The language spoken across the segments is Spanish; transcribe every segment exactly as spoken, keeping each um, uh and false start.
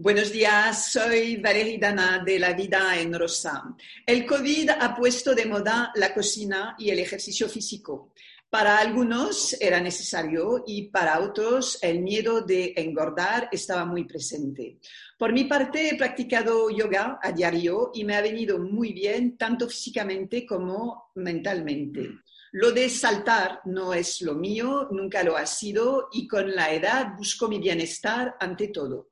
Buenos días, soy Valérie Dana de La Vida en Rosa. El COVID ha puesto de moda la cocina y el ejercicio físico. Para algunos era necesario y para otros el miedo de engordar estaba muy presente. Por mi parte he practicado yoga a diario y me ha venido muy bien tanto físicamente como mentalmente. Lo de saltar no es lo mío, nunca lo ha sido y con la edad busco mi bienestar ante todo.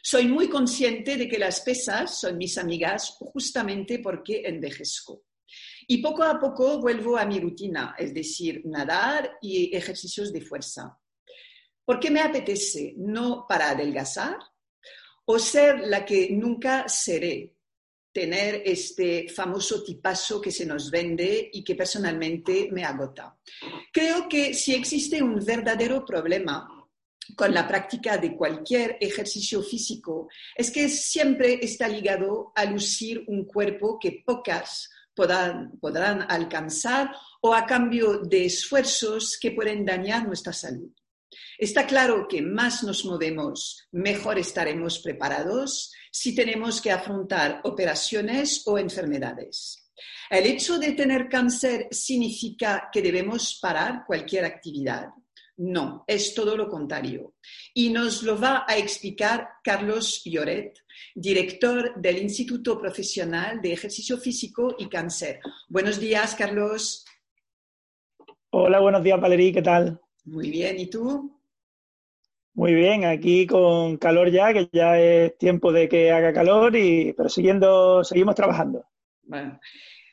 Soy muy consciente de que las pesas son mis amigas justamente porque envejezco. Y poco a poco vuelvo a mi rutina, es decir, nadar y ejercicios de fuerza. ¿Por qué me apetece? ¿No para adelgazar? ¿O ser la que nunca seré? Tener este famoso tipazo que se nos vende y que personalmente me agota. Creo que si existe un verdadero problema con la práctica de cualquier ejercicio físico, es que siempre está ligado a lucir un cuerpo que pocas Podrán, podrán alcanzar o a cambio de esfuerzos que pueden dañar nuestra salud. Está claro que más nos movemos, mejor estaremos preparados si tenemos que afrontar operaciones o enfermedades. El hecho de tener cáncer significa que debemos parar cualquier actividad. No, es todo lo contrario. Y nos lo va a explicar Carlos Lloret, director del Instituto Profesional de Ejercicio Físico y Cáncer. Buenos días, Carlos. Hola, buenos días, Valerie. ¿Qué tal? Muy bien, ¿y tú? Muy bien, aquí con calor ya, que ya es tiempo de que haga calor, y, pero siguiendo, seguimos trabajando. Bueno.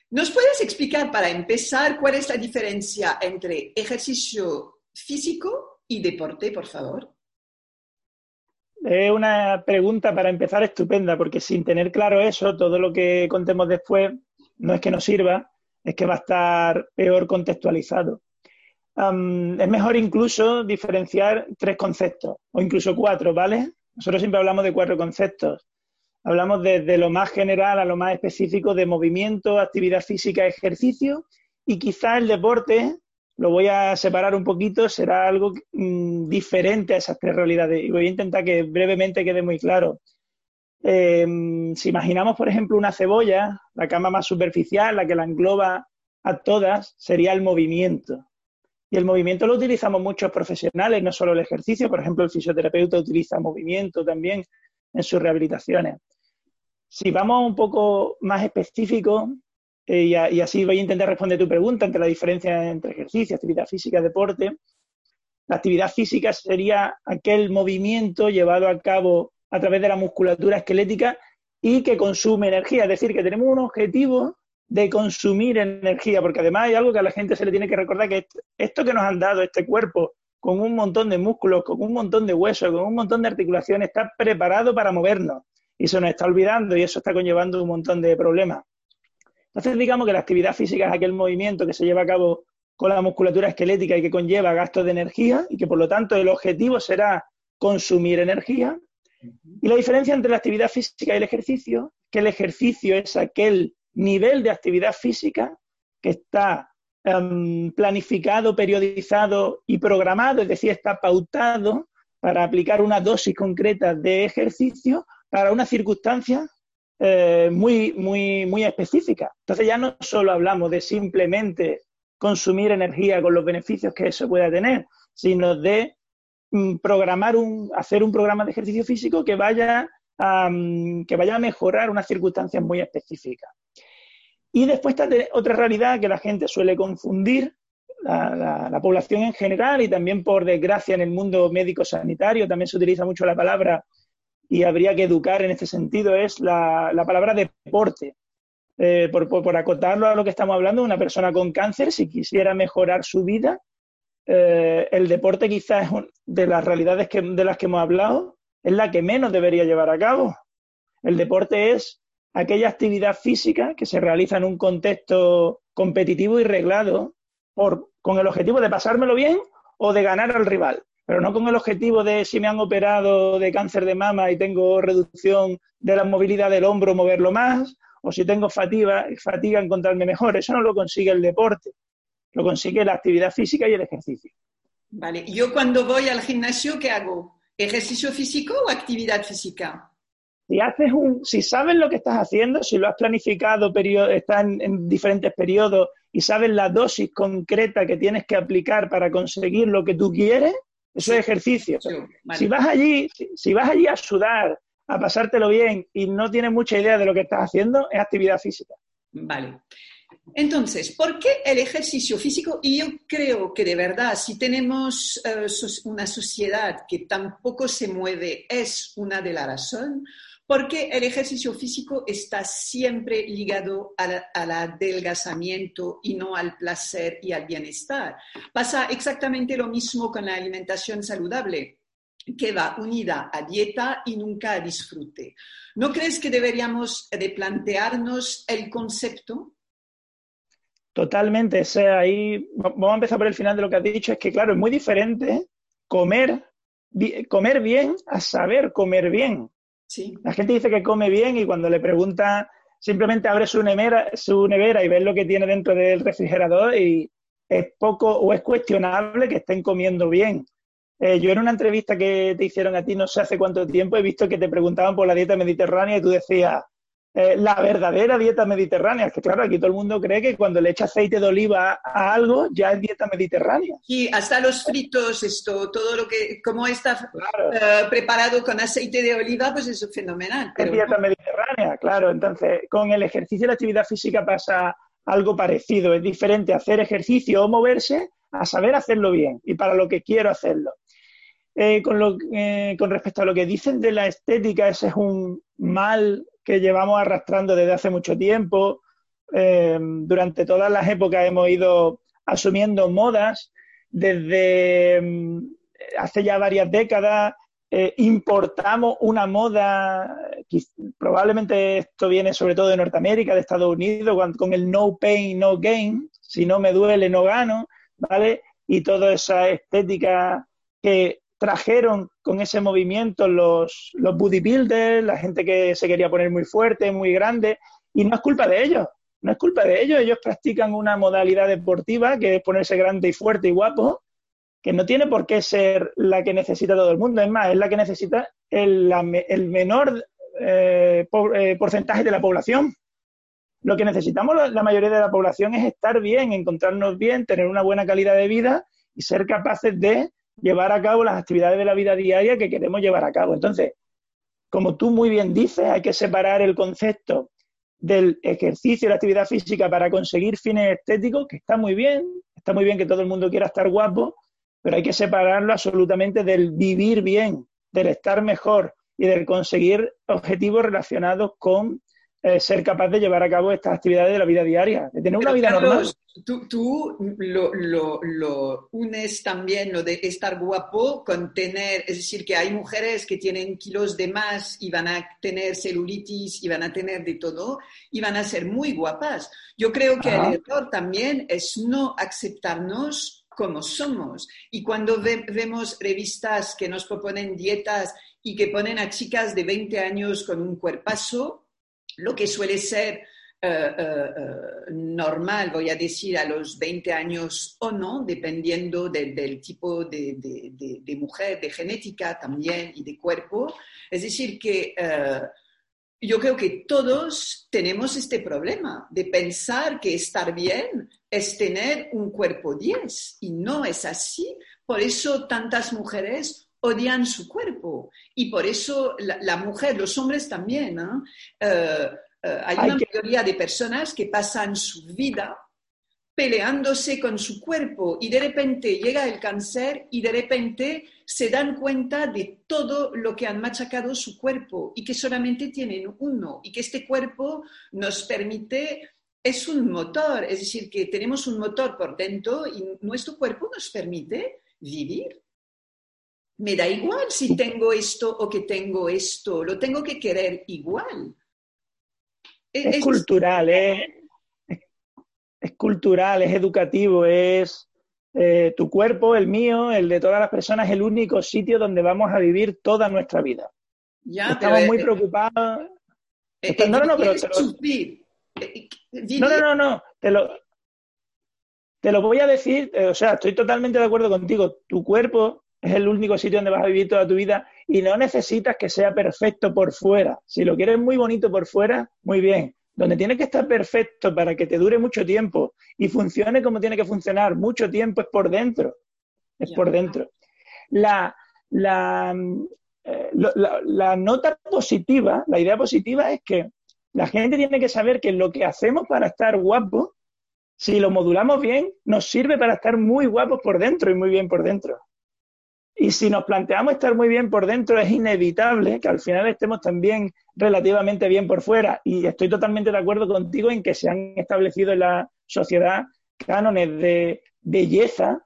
¿Nos puedes explicar, para empezar, cuál es la diferencia entre ejercicio físico y deporte, por favor? Es una pregunta para empezar estupenda, porque sin tener claro eso, todo lo que contemos después no es que nos sirva, es que va a estar peor contextualizado. Um, es mejor incluso diferenciar tres conceptos, o incluso cuatro, ¿vale? Nosotros siempre hablamos de cuatro conceptos. Hablamos desde lo más general a lo más específico de movimiento, actividad física, ejercicio, y quizá el deporte lo voy a separar un poquito, será algo mmm, diferente a esas tres realidades. Y voy a intentar que brevemente quede muy claro. Eh, si imaginamos, por ejemplo, una cebolla, la cama más superficial, la que la engloba a todas, sería el movimiento. Y el movimiento lo utilizamos muchos profesionales, no solo el ejercicio. Por ejemplo, el fisioterapeuta utiliza movimiento también en sus rehabilitaciones. Si vamos un poco más específicos, Eh, y, a, y así voy a intentar responder tu pregunta entre la diferencia entre ejercicio, actividad física, deporte. La actividad física sería aquel movimiento llevado a cabo a través de la musculatura esquelética y que consume energía. Es decir, que tenemos un objetivo de consumir energía, porque además hay algo que a la gente se le tiene que recordar, que esto que nos han dado, este cuerpo, con un montón de músculos, con un montón de huesos, con un montón de articulaciones, está preparado para movernos. Y se nos está olvidando y eso está conllevando un montón de problemas. Entonces, digamos que la actividad física es aquel movimiento que se lleva a cabo con la musculatura esquelética y que conlleva gastos de energía y que, por lo tanto, el objetivo será consumir energía. Y la diferencia entre la actividad física y el ejercicio es que el ejercicio es aquel nivel de actividad física que está um, planificado, periodizado y programado, es decir, está pautado para aplicar una dosis concreta de ejercicio para una circunstancia Eh, muy, muy, muy específica. Entonces ya no solo hablamos de simplemente consumir energía con los beneficios que eso pueda tener, sino de mm, programar un, hacer un programa de ejercicio físico que vaya a, um, que vaya a mejorar unas circunstancias muy específicas. Y después está otra realidad que la gente suele confundir, la, la, la población en general, y también por desgracia en el mundo médico-sanitario también se utiliza mucho la palabra, y habría que educar en este sentido, es la, la palabra deporte. Eh, por, por, por acotarlo a lo que estamos hablando, una persona con cáncer, si quisiera mejorar su vida, eh, el deporte quizás es un, de las realidades que, de las que hemos hablado, es la que menos debería llevar a cabo. El deporte es aquella actividad física que se realiza en un contexto competitivo y reglado por, con el objetivo de pasármelo bien o de ganar al rival, pero no con el objetivo de si me han operado de cáncer de mama y tengo reducción de la movilidad del hombro, moverlo más, o si tengo fatiga, fatiga encontrarme mejor. Eso no lo consigue el deporte, lo consigue la actividad física y el ejercicio. Vale, yo cuando voy al gimnasio, ¿qué hago? ¿Ejercicio físico o actividad física? Si haces un, si sabes lo que estás haciendo, si lo has planificado, periodo, estás en, en diferentes periodos y sabes la dosis concreta que tienes que aplicar para conseguir lo que tú quieres, eso es ejercicio. Sí, vale. Si vas allí, si, si vas allí a sudar, a pasártelo bien y no tienes mucha idea de lo que estás haciendo, es actividad física. Vale. Entonces, ¿por qué el ejercicio físico? Y yo creo que de verdad, si tenemos eh, una sociedad que tampoco se mueve, es una de las razones, porque el ejercicio físico está siempre ligado al, al adelgazamiento y no al placer y al bienestar. Pasa exactamente lo mismo con la alimentación saludable, que va unida a dieta y nunca a disfrute. ¿No crees que deberíamos de plantearnos el concepto? Totalmente. O sea, ahí vamos a empezar por el final de lo que has dicho. Es que, claro, es muy diferente comer, comer bien a saber comer bien. Sí. La gente dice que come bien y cuando le pregunta, simplemente abre su nevera, su nevera y ves lo que tiene dentro del refrigerador y es poco o es cuestionable que estén comiendo bien. Eh, yo en una entrevista que te hicieron a ti no sé hace cuánto tiempo he visto que te preguntaban por la dieta mediterránea y tú decías eh, la verdadera dieta mediterránea. Es que claro, aquí todo el mundo cree que cuando le echa aceite de oliva a algo ya es dieta mediterránea. Y hasta los fritos, esto, todo lo que, como está claro, eh, preparado con aceite de oliva, pues eso es fenomenal. Pero... es dieta mediterránea, claro. Entonces, con el ejercicio y la actividad física pasa algo parecido. Es diferente hacer ejercicio o moverse a saber hacerlo bien y para lo que quiero hacerlo. Eh, con, lo, eh, con respecto a lo que dicen de la estética, ese es un mal que llevamos arrastrando desde hace mucho tiempo. Eh, durante todas las épocas hemos ido asumiendo modas desde eh, hace ya varias décadas. Eh, importamos una moda, probablemente esto viene sobre todo de Norteamérica, de Estados Unidos, con, con el no pain, no gain, si no me duele, no gano, ¿vale? Y toda esa estética que trajeron con ese movimiento los, los bodybuilders, la gente que se quería poner muy fuerte, muy grande, y no es culpa de ellos, no es culpa de ellos, ellos practican una modalidad deportiva que es ponerse grande y fuerte y guapo, que no tiene por qué ser la que necesita todo el mundo, es más, es la que necesita el, la, el menor eh, por, eh, porcentaje de la población. Lo que necesitamos la, la mayoría de la población es estar bien, encontrarnos bien, tener una buena calidad de vida y ser capaces de llevar a cabo las actividades de la vida diaria que queremos llevar a cabo. Entonces, como tú muy bien dices, hay que separar el concepto del ejercicio y la actividad física para conseguir fines estéticos, que está muy bien, está muy bien que todo el mundo quiera estar guapo, pero hay que separarlo absolutamente del vivir bien, del estar mejor y del conseguir objetivos relacionados con eh, ser capaz de llevar a cabo estas actividades de la vida diaria, de tener pero una vida Carlos, normal. Tú, tú lo, lo, lo unes también lo de estar guapo con tener, es decir, que hay mujeres que tienen kilos de más y van a tener celulitis y van a tener de todo y van a ser muy guapas. Yo creo que Ajá. el error también es no aceptarnos como somos. Y cuando ve, vemos revistas que nos proponen dietas y que ponen a chicas de veinte años con un cuerpazo, lo que suele ser eh, eh, normal, voy a decir, a los veinte años o no, dependiendo de, del tipo de, de, de, de mujer, de genética también y de cuerpo. Es decir, que eh, yo creo que todos tenemos este problema de pensar que estar bien es tener un cuerpo diez y no es así. Por eso tantas mujeres odian su cuerpo y por eso la, la mujer, los hombres también, ¿eh? Eh, eh, hay una que... mayoría de personas que pasan su vida peleándose con su cuerpo y de repente llega el cáncer y de repente se dan cuenta de todo lo que han machacado su cuerpo y que solamente tienen uno y que este cuerpo nos permite, es un motor, es decir, que tenemos un motor por dentro y nuestro cuerpo nos permite vivir. Me da igual si tengo esto o que tengo esto, lo tengo que querer igual. Es, es, es cultural, ¿eh? Es cultural, es educativo, es eh, tu cuerpo, el mío, el de todas las personas, el único sitio donde vamos a vivir toda nuestra vida. Ya, Estamos pero, muy eh, preocupados. Eh, Esto, eh, no, no, no, pero te lo... no, no, no, no, te lo, te lo voy a decir, eh, o sea, estoy totalmente de acuerdo contigo. Tu cuerpo es el único sitio donde vas a vivir toda tu vida y no necesitas que sea perfecto por fuera. Si lo quieres muy bonito por fuera, muy bien. Donde tiene que estar perfecto para que te dure mucho tiempo y funcione como tiene que funcionar mucho tiempo es por dentro. Es por dentro. La, la, eh, lo, la, la nota positiva, la idea positiva es que la gente tiene que saber que lo que hacemos para estar guapos, si lo modulamos bien, nos sirve para estar muy guapos por dentro y muy bien por dentro. Y si nos planteamos estar muy bien por dentro, es inevitable que al final estemos también relativamente bien por fuera. Y estoy totalmente de acuerdo contigo en que se han establecido en la sociedad cánones de belleza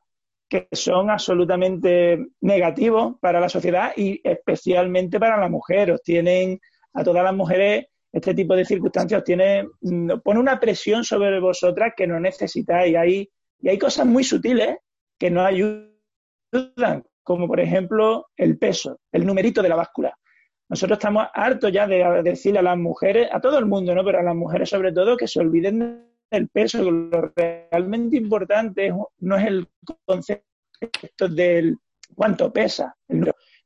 que son absolutamente negativos para la sociedad y especialmente para la mujer. Os tienen, a todas las mujeres, este tipo de circunstancias os tiene, pone una presión sobre vosotras que no necesitáis. Hay, y hay cosas muy sutiles que no ayudan, como por ejemplo el peso, el numerito de la báscula. Nosotros estamos hartos ya de decirle a las mujeres, a todo el mundo, ¿no?, pero a las mujeres sobre todo, que se olviden del peso, que lo realmente importante no es el concepto del cuánto pesa,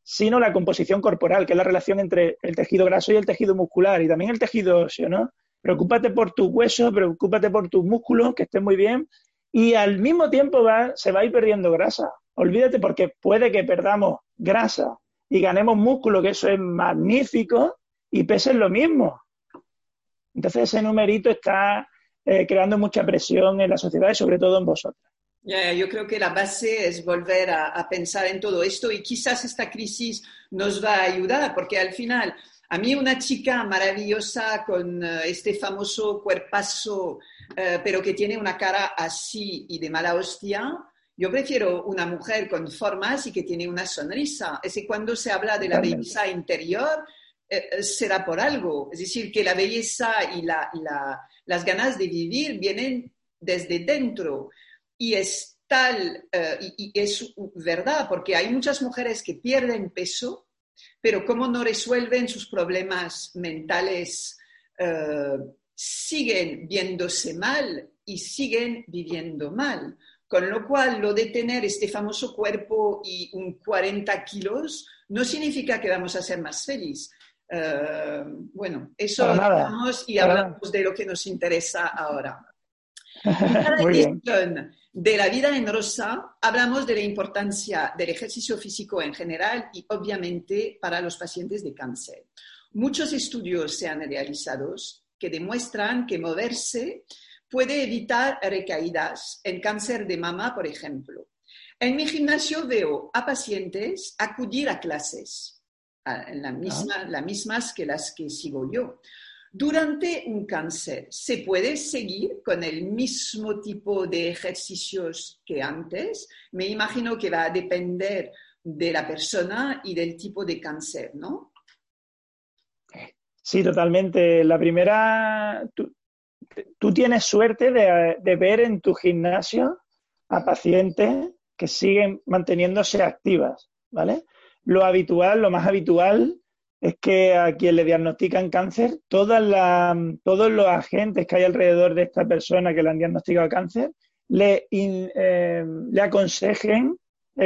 sino la composición corporal, que es la relación entre el tejido graso y el tejido muscular, y también el tejido óseo, ¿no? Preocúpate por tus huesos, preocúpate por tus músculos, que estén muy bien, y al mismo tiempo va, se va a ir perdiendo grasa. Olvídate, porque puede que perdamos grasa y ganemos músculo, que eso es magnífico, y pesen lo mismo. Entonces ese numerito está eh, creando mucha presión en la sociedad y sobre todo en vosotros. Yeah, yo creo que la base es volver a, a pensar en todo esto y quizás esta crisis nos va a ayudar, porque al final, a mí una chica maravillosa con uh, este famoso cuerpazo, uh, pero que tiene una cara así y de mala hostia. Yo prefiero una mujer con formas y que tiene una sonrisa. Es decir, cuando se habla de la belleza interior, eh, será por algo. Es decir, que la belleza y la, la, las ganas de vivir vienen desde dentro. Y es tal, eh, y, y es verdad, porque hay muchas mujeres que pierden peso, pero como no resuelven sus problemas mentales, eh, siguen viéndose mal y siguen viviendo mal. Con lo cual, lo de tener este famoso cuerpo y un cuarenta kilos no significa que vamos a ser más felices. Uh, bueno, eso hablamos y hablamos de lo que nos interesa ahora. En cada edición de La Vida en Rosa hablamos de la importancia del ejercicio físico en general y obviamente para los pacientes de cáncer. Muchos estudios se han realizado que demuestran que moverse puede evitar recaídas en cáncer de mama, por ejemplo. En mi gimnasio veo a pacientes acudir a clases, las mismas, las mismas que las que sigo yo. Durante un cáncer, ¿se puede seguir con el mismo tipo de ejercicios que antes? Me imagino que va a depender de la persona y del tipo de cáncer, ¿no? Sí, totalmente. La primera... Tú tienes suerte de, de ver en tu gimnasio a pacientes que siguen manteniéndose activas, ¿vale? Lo habitual, lo más habitual es que a quien le diagnostican cáncer, todas la, todos los agentes que hay alrededor de esta persona que le han diagnosticado cáncer le, in, eh, le aconsejen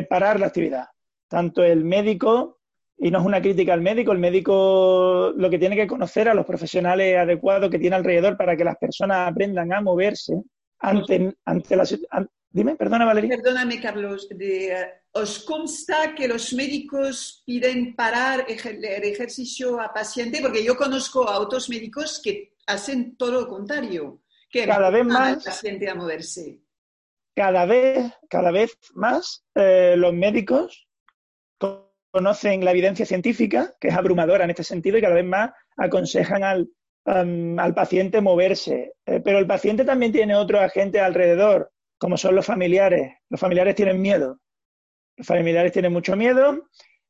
parar la actividad. Tanto el médico, y no es una crítica al médico, el médico lo que tiene que conocer a los profesionales adecuados que tiene alrededor para que las personas aprendan a moverse ante, ante la situación. Dime, perdona Valeria. Perdóname Carlos, de, uh, ¿os consta que los médicos piden parar ejer- el ejercicio a pacientes? Porque yo conozco a otros médicos que hacen todo lo contrario, que cada vez más al paciente a moverse. Cada vez, cada vez más eh, los médicos con- conocen la evidencia científica, que es abrumadora en este sentido, y cada vez más aconsejan al, um, al paciente moverse. Eh, pero el paciente también tiene otros agentes alrededor, como son los familiares. Los familiares tienen miedo. Los familiares tienen mucho miedo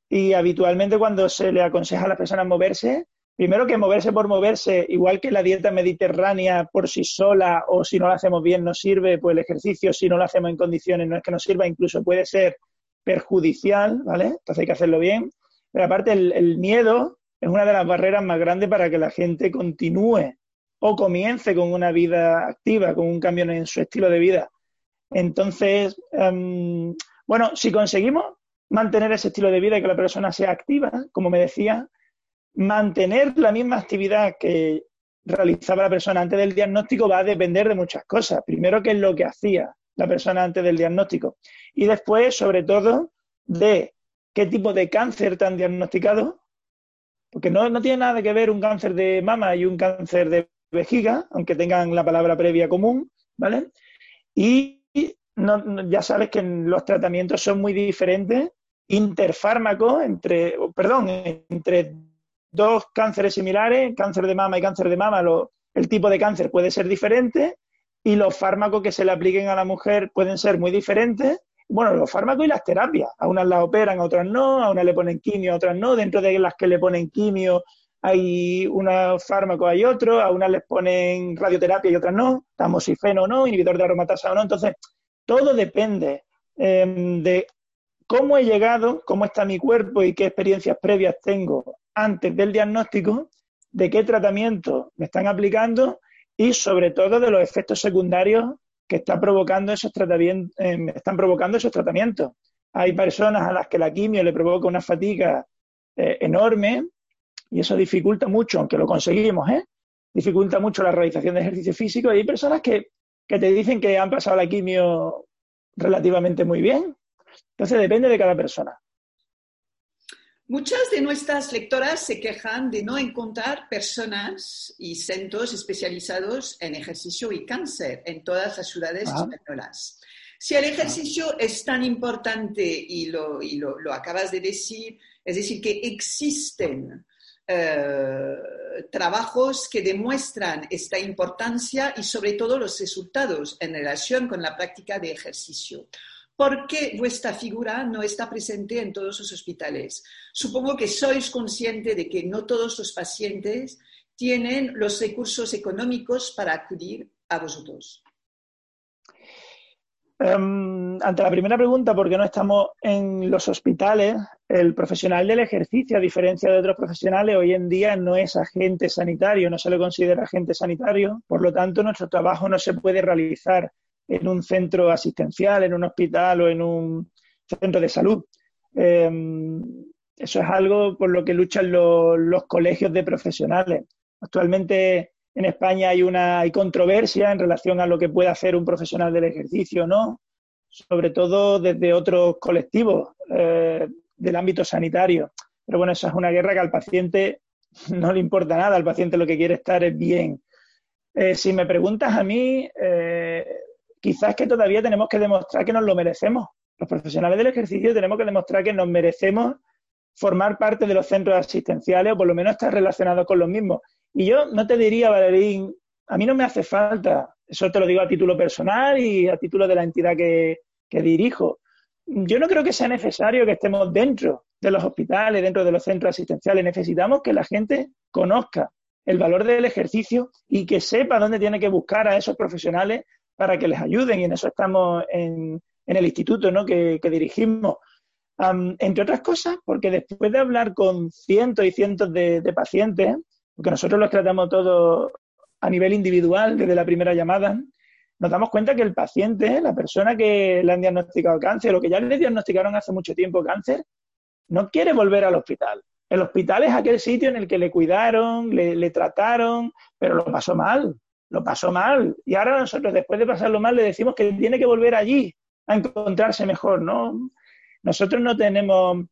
y habitualmente cuando se le aconseja a las personas moverse, primero que moverse por moverse, igual que la dieta mediterránea por sí sola o si no la hacemos bien no sirve, pues el ejercicio si no lo hacemos en condiciones no es que no sirva, incluso puede ser perjudicial, ¿vale? Entonces hay que hacerlo bien. Pero aparte el, el miedo es una de las barreras más grandes para que la gente continúe o comience con una vida activa, con un cambio en su estilo de vida. Entonces, um, bueno, si conseguimos mantener ese estilo de vida y que la persona sea activa, como me decía, mantener la misma actividad que realizaba la persona antes del diagnóstico va a depender de muchas cosas. Primero, qué es lo que hacía la persona antes del diagnóstico y después, sobre todo, de qué tipo de cáncer te han diagnosticado, porque no, no tiene nada que ver un cáncer de mama y un cáncer de vejiga, aunque tengan la palabra previa común, ¿vale? Y no, no, ya sabes que los tratamientos son muy diferentes, interfármacos, entre, perdón, entre dos cánceres similares, cáncer de mama y cáncer de mama, lo, el tipo de cáncer puede ser diferente y los fármacos que se le apliquen a la mujer pueden ser muy diferentes. Bueno, los fármacos y las terapias, a unas las operan, a otras no, a unas le ponen quimio, a otras no, dentro de las que le ponen quimio hay unos fármacos, hay otros, a unas les ponen radioterapia y otras no, tamoxifeno o no, inhibidor de aromatasa o no, entonces todo depende eh, de cómo he llegado, cómo está mi cuerpo y qué experiencias previas tengo antes del diagnóstico, de qué tratamiento me están aplicando y sobre todo de los efectos secundarios que está provocando esos tratamientos, eh, están provocando esos tratamientos. Hay personas a las que la quimio le provoca una fatiga eh, enorme y eso dificulta mucho, aunque lo conseguimos, ¿eh? dificulta mucho la realización de ejercicio físico. Y hay personas que, que te dicen que han pasado la quimio relativamente muy bien. Entonces depende de cada persona. Muchas de nuestras lectoras se quejan de no encontrar personas y centros especializados en ejercicio y cáncer en todas las ciudades ah. españolas. Si el ejercicio ah. es tan importante, y, lo, y lo, lo acabas de decir, es decir, que existen eh, trabajos que demuestran esta importancia y sobre todo los resultados en relación con la práctica de ejercicio. ¿Por qué vuestra figura no está presente en todos los hospitales? Supongo que sois conscientes de que no todos los pacientes tienen los recursos económicos para acudir a vosotros. Um, ante la primera pregunta, ¿por qué no estamos en los hospitales? El profesional del ejercicio, a diferencia de otros profesionales, hoy en día no es agente sanitario, no se le considera agente sanitario. Por lo tanto, nuestro trabajo no se puede realizar en un centro asistencial, en un hospital o en un centro de salud. Eh, eso es algo por lo que luchan los, los colegios de profesionales. Actualmente en España hay una hay controversia en relación a lo que puede hacer un profesional del ejercicio o no, sobre todo desde otros colectivos eh, del ámbito sanitario. Pero bueno, esa es una guerra que al paciente no le importa nada, al paciente lo que quiere estar es bien. Eh, si me preguntas a mí... Eh, Quizás que todavía tenemos que demostrar que nos lo merecemos. Los profesionales del ejercicio tenemos que demostrar que nos merecemos formar parte de los centros asistenciales o por lo menos estar relacionados con los mismos. Y yo no te diría, Valerín, a mí no me hace falta, eso te lo digo a título personal y a título de la entidad que, que dirijo. Yo no creo que sea necesario que estemos dentro de los hospitales, dentro de los centros asistenciales. Necesitamos que la gente conozca el valor del ejercicio y que sepa dónde tiene que buscar a esos profesionales para que les ayuden, y en eso estamos en, en el instituto, ¿no? que, que dirigimos. Um, entre otras cosas, porque después de hablar con cientos y cientos de, de pacientes, porque nosotros los tratamos todos a nivel individual desde la primera llamada, nos damos cuenta que el paciente, la persona que le han diagnosticado cáncer o que ya le diagnosticaron hace mucho tiempo cáncer, no quiere volver al hospital. El hospital es aquel sitio en el que le cuidaron, le, le trataron, pero lo pasó mal. Lo pasó mal y ahora nosotros después de pasarlo mal le decimos que tiene que volver allí a encontrarse mejor, ¿no? Nosotros no tenemos,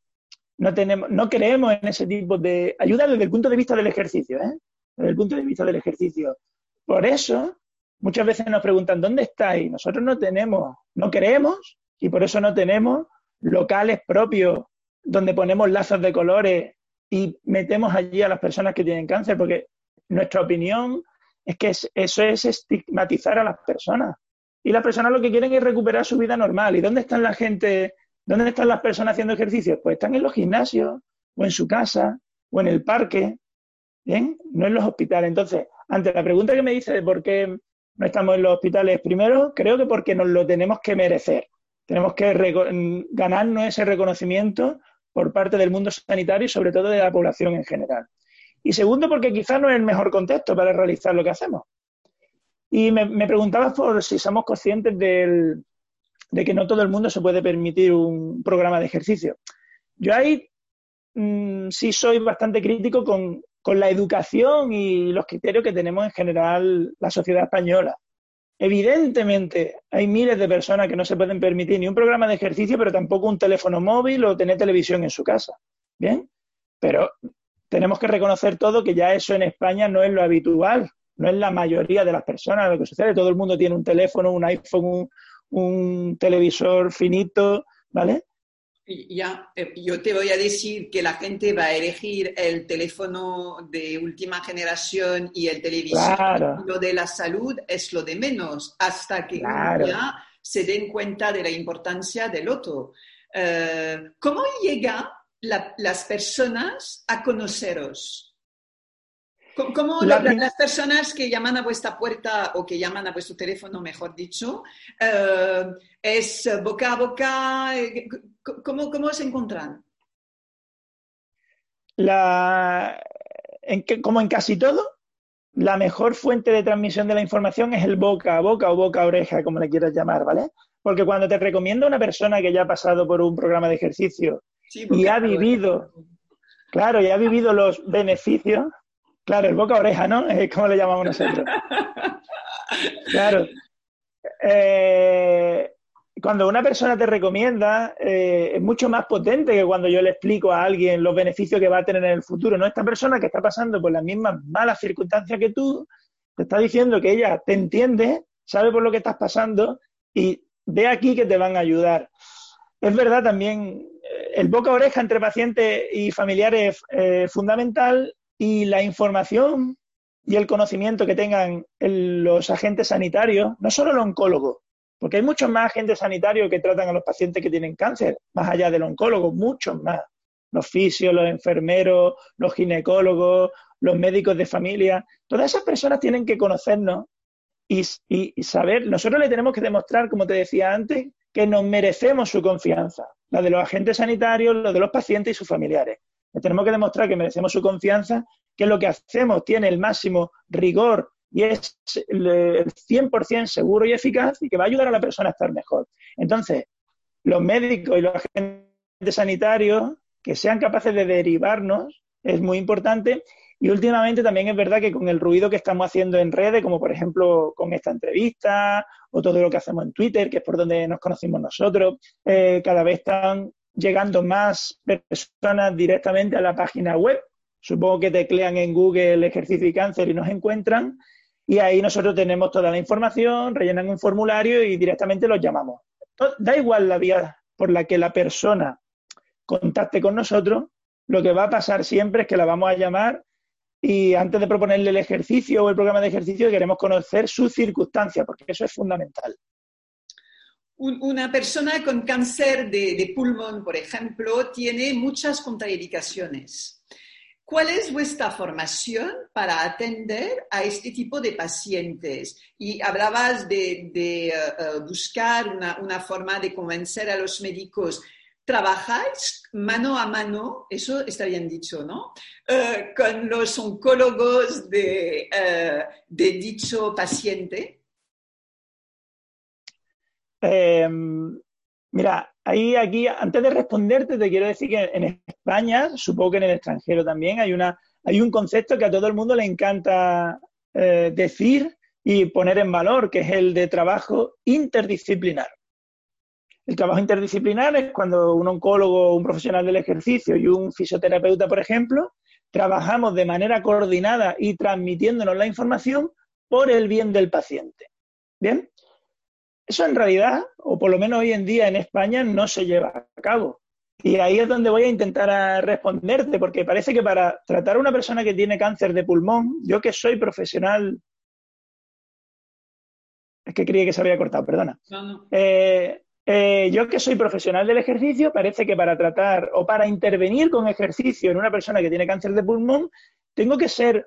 no tenemos, no creemos en ese tipo de ayuda desde el punto de vista del ejercicio, ¿eh? Desde el punto de vista del ejercicio. Por eso muchas veces nos preguntan ¿dónde estáis? Nosotros no tenemos, no creemos y por eso no tenemos locales propios donde ponemos lazos de colores y metemos allí a las personas que tienen cáncer, porque nuestra opinión es que eso es estigmatizar a las personas. Y las personas lo que quieren es recuperar su vida normal. ¿Y dónde están la gente? ¿Dónde están las personas haciendo ejercicio? Pues están en los gimnasios, o en su casa, o en el parque, ¿bien? No en los hospitales. Entonces, ante la pregunta que me dice de por qué no estamos en los hospitales, primero, creo que porque nos lo tenemos que merecer. Tenemos que ganarnos ese reconocimiento por parte del mundo sanitario y sobre todo de la población en general. Y segundo, porque quizás no es el mejor contexto para realizar lo que hacemos. Y me, me preguntabas por si somos conscientes del, de que no todo el mundo se puede permitir un programa de ejercicio. Yo ahí mmm, sí soy bastante crítico con, con la educación y los criterios que tenemos en general la sociedad española. Evidentemente, hay miles de personas que no se pueden permitir ni un programa de ejercicio, pero tampoco un teléfono móvil o tener televisión en su casa. ¿Bien? Pero tenemos que reconocer todo que ya eso en España no es lo habitual, no es la mayoría de las personas lo que sucede. Todo el mundo tiene un teléfono, un iPhone, un, un televisor finito, ¿vale? Ya, yo te voy a decir que la gente va a elegir el teléfono de última generación y el televisor. Claro. Lo de la salud es lo de menos, hasta que claro. ya se den cuenta de la importancia del otro. Eh, ¿Cómo llegan la, las personas a conoceros? ¿Cómo, cómo la, la, las personas que llaman a vuestra puerta o que llaman a vuestro teléfono, mejor dicho, eh, es boca a boca? Eh, ¿Cómo, cómo se encuentran? La, en que, como en casi todo, la mejor fuente de transmisión de la información es el boca a boca o boca a oreja, como le quieras llamar, ¿vale? Porque cuando te recomienda una persona que ya ha pasado por un programa de ejercicio sí, y ha vivido, claro, y ha vivido los beneficios, claro, el boca a oreja, ¿no? Es como le llamamos nosotros. Claro. Eh... Cuando una persona te recomienda, eh, es mucho más potente que cuando yo le explico a alguien los beneficios que va a tener en el futuro, ¿no? Esta persona que está pasando por las mismas malas circunstancias que tú, te está diciendo que ella te entiende, sabe por lo que estás pasando y ve aquí que te van a ayudar. Es verdad también, el boca a oreja entre paciente y familiares es eh, fundamental, y la información y el conocimiento que tengan el, los agentes sanitarios, no solo el oncólogo, porque hay muchos más agentes sanitarios que tratan a los pacientes que tienen cáncer, más allá del oncólogo, muchos más. Los fisios, los enfermeros, los ginecólogos, los médicos de familia. Todas esas personas tienen que conocernos y, y, y saber. Nosotros le tenemos que demostrar, como te decía antes, que nos merecemos su confianza. La de los agentes sanitarios, la de los pacientes y sus familiares. Le tenemos que demostrar que merecemos su confianza, que lo que hacemos tiene el máximo rigor y es el cien por ciento seguro y eficaz y que va a ayudar a la persona a estar mejor. Entonces, los médicos y los agentes sanitarios que sean capaces de derivarnos es muy importante, y últimamente también es verdad que con el ruido que estamos haciendo en redes, como por ejemplo con esta entrevista o todo lo que hacemos en Twitter, que es por donde nos conocimos nosotros, eh, cada vez están llegando más personas directamente a la página web. Supongo que teclean en Google ejercicio y cáncer y nos encuentran. Y ahí nosotros tenemos toda la información, rellenan un formulario y directamente los llamamos. Da igual la vía por la que la persona contacte con nosotros, lo que va a pasar siempre es que la vamos a llamar y antes de proponerle el ejercicio o el programa de ejercicio queremos conocer sus circunstancias, porque eso es fundamental. Una persona con cáncer de, de pulmón, por ejemplo, tiene muchas contraindicaciones. ¿Cuál es vuestra formación para atender a este tipo de pacientes? Y hablabas de, de uh, buscar una, una forma de convencer a los médicos. ¿Trabajáis mano a mano? Eso está bien dicho, ¿no? Uh, con los oncólogos de, uh, de dicho paciente. Eh, mira... Ahí, aquí, antes de responderte, te quiero decir que en España, supongo que en el extranjero también, hay una, hay un concepto que a todo el mundo le encanta eh, decir y poner en valor, que es el de trabajo interdisciplinar. El trabajo interdisciplinar es cuando un oncólogo, un profesional del ejercicio y un fisioterapeuta, por ejemplo, trabajamos de manera coordinada y transmitiéndonos la información por el bien del paciente. ¿Bien? Eso en realidad, o por lo menos hoy en día en España, no se lleva a cabo. Y ahí es donde voy a intentar a responderte, porque parece que para tratar a una persona que tiene cáncer de pulmón, yo que soy profesional... Es que creí que se había cortado, perdona. No, no. Eh, eh, yo que soy profesional del ejercicio, parece que para tratar o para intervenir con ejercicio en una persona que tiene cáncer de pulmón, tengo que ser...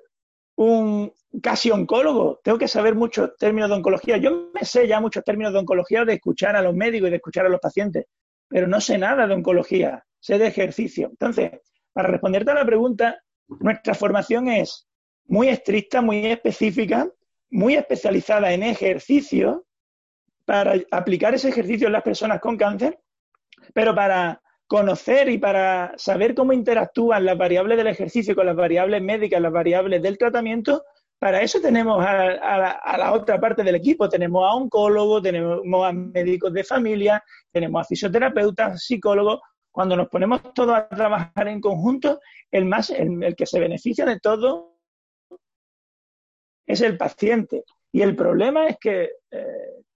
un casi oncólogo, tengo que saber muchos términos de oncología. Yo me sé ya muchos términos de oncología de escuchar a los médicos y de escuchar a los pacientes, pero no sé nada de oncología, sé de ejercicio. Entonces, para responderte a la pregunta, nuestra formación es muy estricta, muy específica, muy especializada en ejercicio para aplicar ese ejercicio en las personas con cáncer, pero para conocer y para saber cómo interactúan las variables del ejercicio con las variables médicas, las variables del tratamiento, para eso tenemos a, a, a la otra parte del equipo, tenemos a oncólogos, tenemos a médicos de familia, tenemos a fisioterapeutas, psicólogos. Cuando nos ponemos todos a trabajar en conjunto, el, más, el, el que se beneficia de todo es el paciente. Y el problema es que eh,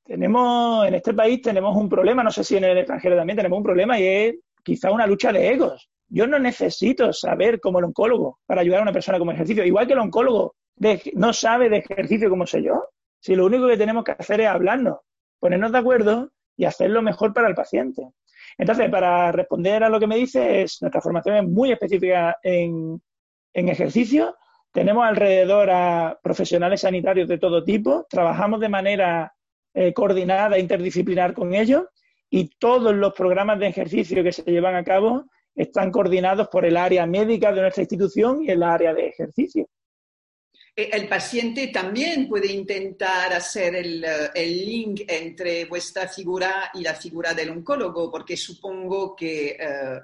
tenemos en este país tenemos un problema, no sé si en el extranjero también tenemos un problema, y es quizá una lucha de egos. Yo no necesito saber como el oncólogo para ayudar a una persona como ejercicio, igual que el oncólogo de, no sabe de ejercicio como sé yo. Si lo único que tenemos que hacer es hablarnos, ponernos de acuerdo y hacer lo mejor para el paciente. Entonces, para responder a lo que me dices, nuestra formación es muy específica en, en ejercicio. Tenemos alrededor a profesionales sanitarios de todo tipo, trabajamos de manera eh, coordinada, interdisciplinar con ellos, y todos los programas de ejercicio que se llevan a cabo están coordinados por el área médica de nuestra institución y el área de ejercicio. El paciente también puede intentar hacer el, el link entre vuestra figura y la figura del oncólogo, porque supongo que uh,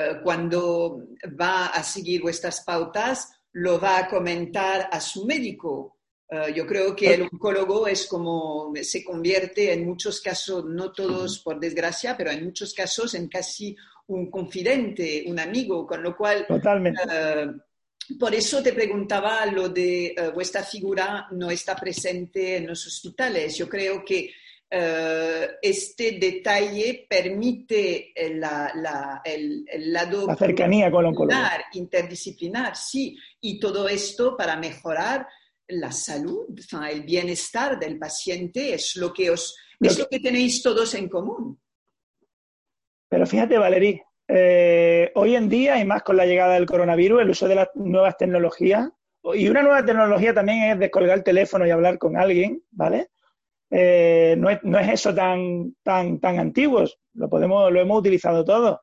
uh, cuando va a seguir vuestras pautas lo va a comentar a su médico. Uh, yo creo que el oncólogo es como se convierte en muchos casos, no todos por desgracia, pero en muchos casos en casi un confidente, un amigo, con lo cual... Totalmente. Uh, Por eso te preguntaba lo de uh, vuestra figura no está presente en los hospitales. Yo creo que uh, este detalle permite la, la, el, el lado... La cercanía con el oncólogo. Interdisciplinar, sí. Y todo esto para mejorar la salud, el bienestar del paciente, es lo que, os, lo es que... lo que tenéis todos en común. Pero fíjate, Valérie, Eh, hoy en día, y más con la llegada del coronavirus, el uso de las nuevas tecnologías, y una nueva tecnología también es descolgar el teléfono y hablar con alguien, ¿vale? Eh, no, es, no es eso tan, tan, tan antiguo, lo, podemos, lo hemos utilizado todos.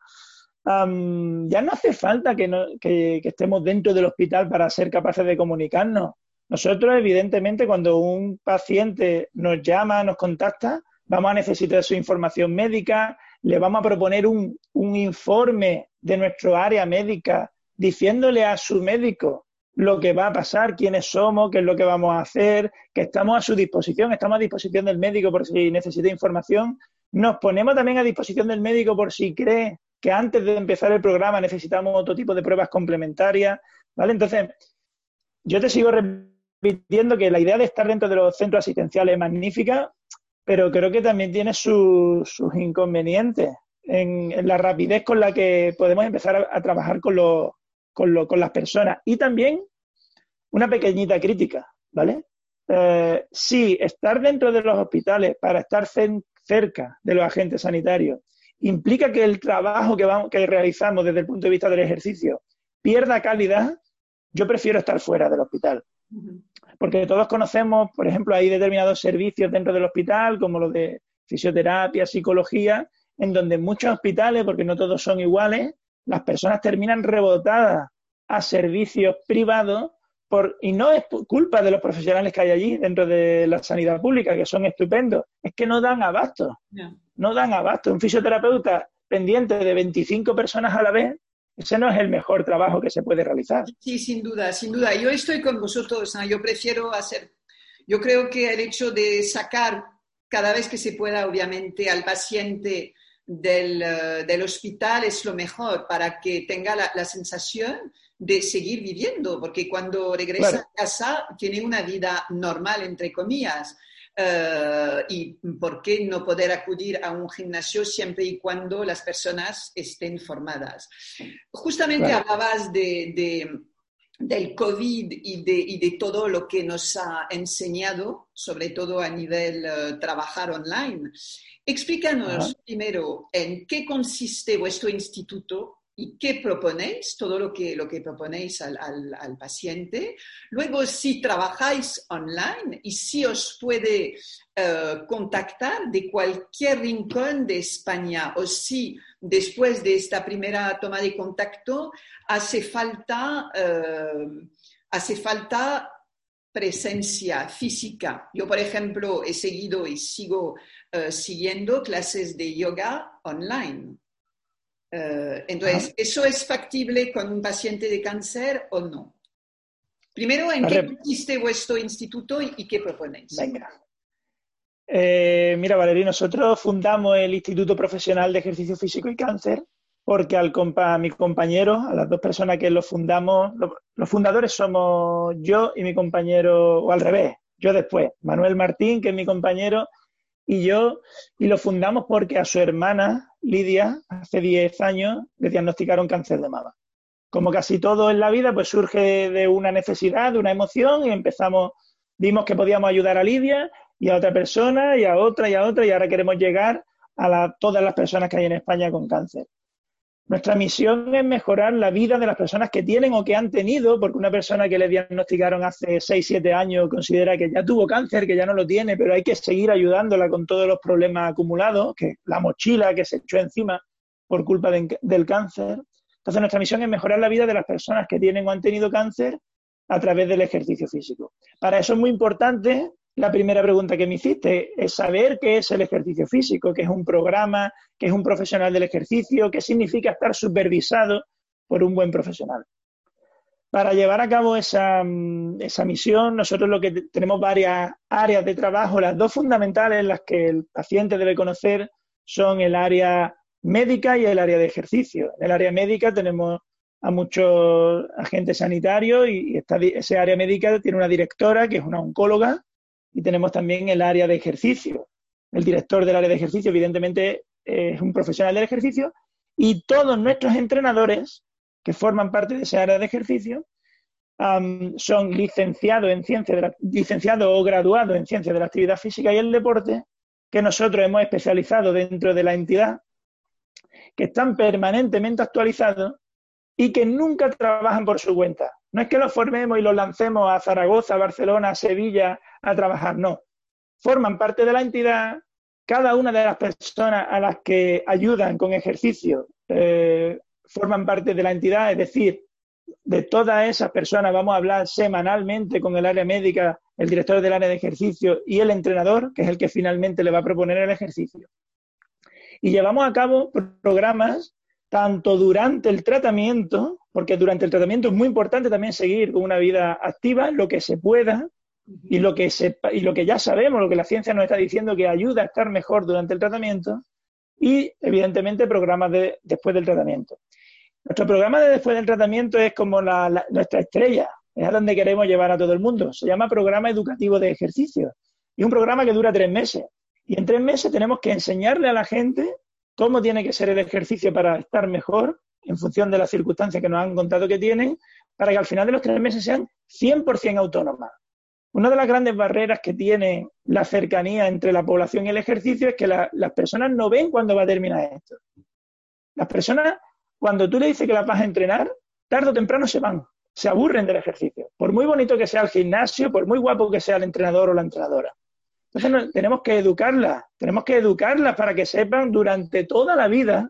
Um, ya no hace falta que, no, que, que estemos dentro del hospital para ser capaces de comunicarnos. Nosotros, evidentemente, cuando un paciente nos llama, nos contacta, vamos a necesitar su información médica, le vamos a proponer un, un informe de nuestro área médica diciéndole a su médico lo que va a pasar, quiénes somos, qué es lo que vamos a hacer, que estamos a su disposición, estamos a disposición del médico por si necesita información. Nos ponemos también a disposición del médico por si cree que antes de empezar el programa necesitamos otro tipo de pruebas complementarias, ¿vale? Entonces, yo te sigo repitiendo que la idea de estar dentro de los centros asistenciales es magnífica, pero creo que también tiene su, sus inconvenientes en, en la rapidez con la que podemos empezar a, a trabajar con, lo, con, lo, con las personas. Y también una pequeñita crítica, ¿vale? Eh, sí, estar dentro de los hospitales para estar cen, cerca de los agentes sanitarios implica que el trabajo que, vamos, que realizamos desde el punto de vista del ejercicio pierda calidad. Yo prefiero estar fuera del hospital. Porque todos conocemos, por ejemplo, hay determinados servicios dentro del hospital, como los de fisioterapia, psicología, en donde muchos hospitales, porque no todos son iguales, las personas terminan rebotadas a servicios privados por, y no es culpa de los profesionales que hay allí dentro de la sanidad pública, que son estupendos, es que no dan abasto, no, no dan abasto. Un fisioterapeuta pendiente de veinticinco personas a la vez, ese no es el mejor trabajo que se puede realizar. Sí, sin duda, sin duda. Yo estoy con vosotros, ¿no? Yo prefiero hacer... Yo creo que el hecho de sacar cada vez que se pueda, obviamente, al paciente del, uh, del hospital es lo mejor para que tenga la, la sensación de seguir viviendo, porque cuando regresa claro. a casa tiene una vida normal, entre comillas. Uh, y por qué no poder acudir a un gimnasio siempre y cuando las personas estén formadas. Justamente claro. hablabas de, de, del COVID y de, y de todo lo que nos ha enseñado, sobre todo a nivel uh, trabajar online. Explícanos uh-huh. primero en qué consiste vuestro instituto y qué proponéis, todo lo que, lo que proponéis al, al, al paciente. Luego, si trabajáis online y si os puede uh, contactar de cualquier rincón de España, o si después de esta primera toma de contacto hace falta, uh, hace falta presencia física. Yo, por ejemplo, he seguido y sigo uh, siguiendo clases de yoga online. Uh, entonces, Ajá. ¿eso es factible con un paciente de cáncer o no? Primero, ¿en Arre... qué consiste vuestro instituto y, y qué proponéis? Venga. Eh, mira, Valeria, nosotros fundamos el Instituto Profesional de Ejercicio Físico y Cáncer porque al compa, a mis compañeros, a las dos personas que lo fundamos, lo, los fundadores somos yo y mi compañero, o al revés, yo después, Manuel Martín, que es mi compañero, y yo, y lo fundamos porque a su hermana, Lidia, hace diez años, le diagnosticaron cáncer de mama. Como casi todo en la vida, pues surge de una necesidad, de una emoción, y empezamos, vimos que podíamos ayudar a Lidia y a otra persona, y a otra, y a otra, y ahora queremos llegar a la, todas las personas que hay en España con cáncer. Nuestra misión es mejorar la vida de las personas que tienen o que han tenido, porque una persona que le diagnosticaron hace seis, siete años considera que ya tuvo cáncer, que ya no lo tiene, pero hay que seguir ayudándola con todos los problemas acumulados, que la mochila que se echó encima por culpa de, del cáncer. Entonces, nuestra misión es mejorar la vida de las personas que tienen o han tenido cáncer a través del ejercicio físico. Para eso es muy importante, la primera pregunta que me hiciste, es saber qué es el ejercicio físico, qué es un programa, qué es un profesional del ejercicio, qué significa estar supervisado por un buen profesional. Para llevar a cabo esa, esa misión, nosotros lo que tenemos varias áreas de trabajo, las dos fundamentales, las que el paciente debe conocer, son el área médica y el área de ejercicio. En el área médica tenemos a muchos agentes sanitarios y esta, esa área médica tiene una directora que es una oncóloga. Y tenemos también el área de ejercicio. El director del área de ejercicio, evidentemente, es un profesional del ejercicio y todos nuestros entrenadores que forman parte de esa área de ejercicio um, son licenciados en ciencia de la, licenciado o graduados en ciencia de la actividad física y el deporte, que nosotros hemos especializado dentro de la entidad, que están permanentemente actualizados y que nunca trabajan por su cuenta. No es que los formemos y los lancemos a Zaragoza, Barcelona, Sevilla a trabajar, no. Forman parte de la entidad, cada una de las personas a las que ayudan con ejercicio eh, forman parte de la entidad, es decir, de todas esas personas vamos a hablar semanalmente con el área médica, el director del área de ejercicio y el entrenador, que es el que finalmente le va a proponer el ejercicio. Y llevamos a cabo programas tanto durante el tratamiento, porque durante el tratamiento es muy importante también seguir con una vida activa, lo que se pueda, y lo que sepa, y lo que ya sabemos, lo que la ciencia nos está diciendo que ayuda a estar mejor durante el tratamiento, y evidentemente programas de después del tratamiento. Nuestro programa de después del tratamiento es como la, la, nuestra estrella, es a donde queremos llevar a todo el mundo. Se llama Programa Educativo de Ejercicio, y un programa que dura tres meses. Y en tres meses tenemos que enseñarle a la gente cómo tiene que ser el ejercicio para estar mejor en función de las circunstancias que nos han contado que tienen, para que al final de los tres meses sean cien por ciento autónomas. Una de las grandes barreras que tiene la cercanía entre la población y el ejercicio es que la, las personas no ven cuándo va a terminar esto. Las personas, cuando tú le dices que las vas a entrenar, tarde o temprano se van, se aburren del ejercicio. Por muy bonito que sea el gimnasio, por muy guapo que sea el entrenador o la entrenadora. Entonces tenemos que educarlas, tenemos que educarlas para que sepan durante toda la vida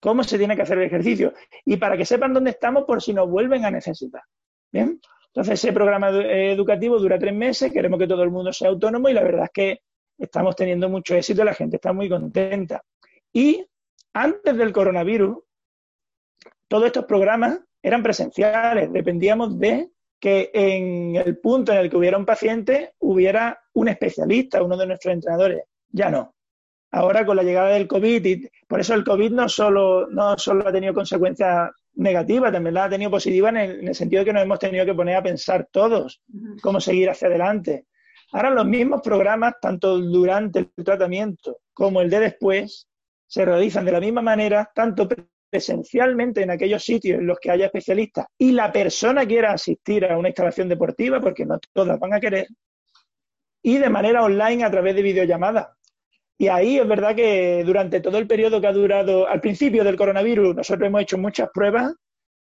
cómo se tiene que hacer el ejercicio y para que sepan dónde estamos por si nos vuelven a necesitar. ¿Bien? Entonces ese programa educativo dura tres meses, queremos que todo el mundo sea autónomo y la verdad es que estamos teniendo mucho éxito, la gente está muy contenta. Y antes del coronavirus, todos estos programas eran presenciales, dependíamos de que en el punto en el que hubiera un paciente hubiera un especialista, uno de nuestros entrenadores. Ya no. Ahora con la llegada del COVID, y por eso el COVID no solo, no solo ha tenido consecuencias negativas, también la ha tenido positiva en el, en el sentido de que nos hemos tenido que poner a pensar todos cómo seguir hacia adelante. Ahora los mismos programas, tanto durante el tratamiento como el de después, se realizan de la misma manera, tanto presencialmente en aquellos sitios en los que haya especialistas y la persona quiera asistir a una instalación deportiva, porque no todas van a querer, y de manera online a través de videollamadas. Y ahí es verdad que durante todo el periodo que ha durado, al principio del coronavirus, nosotros hemos hecho muchas pruebas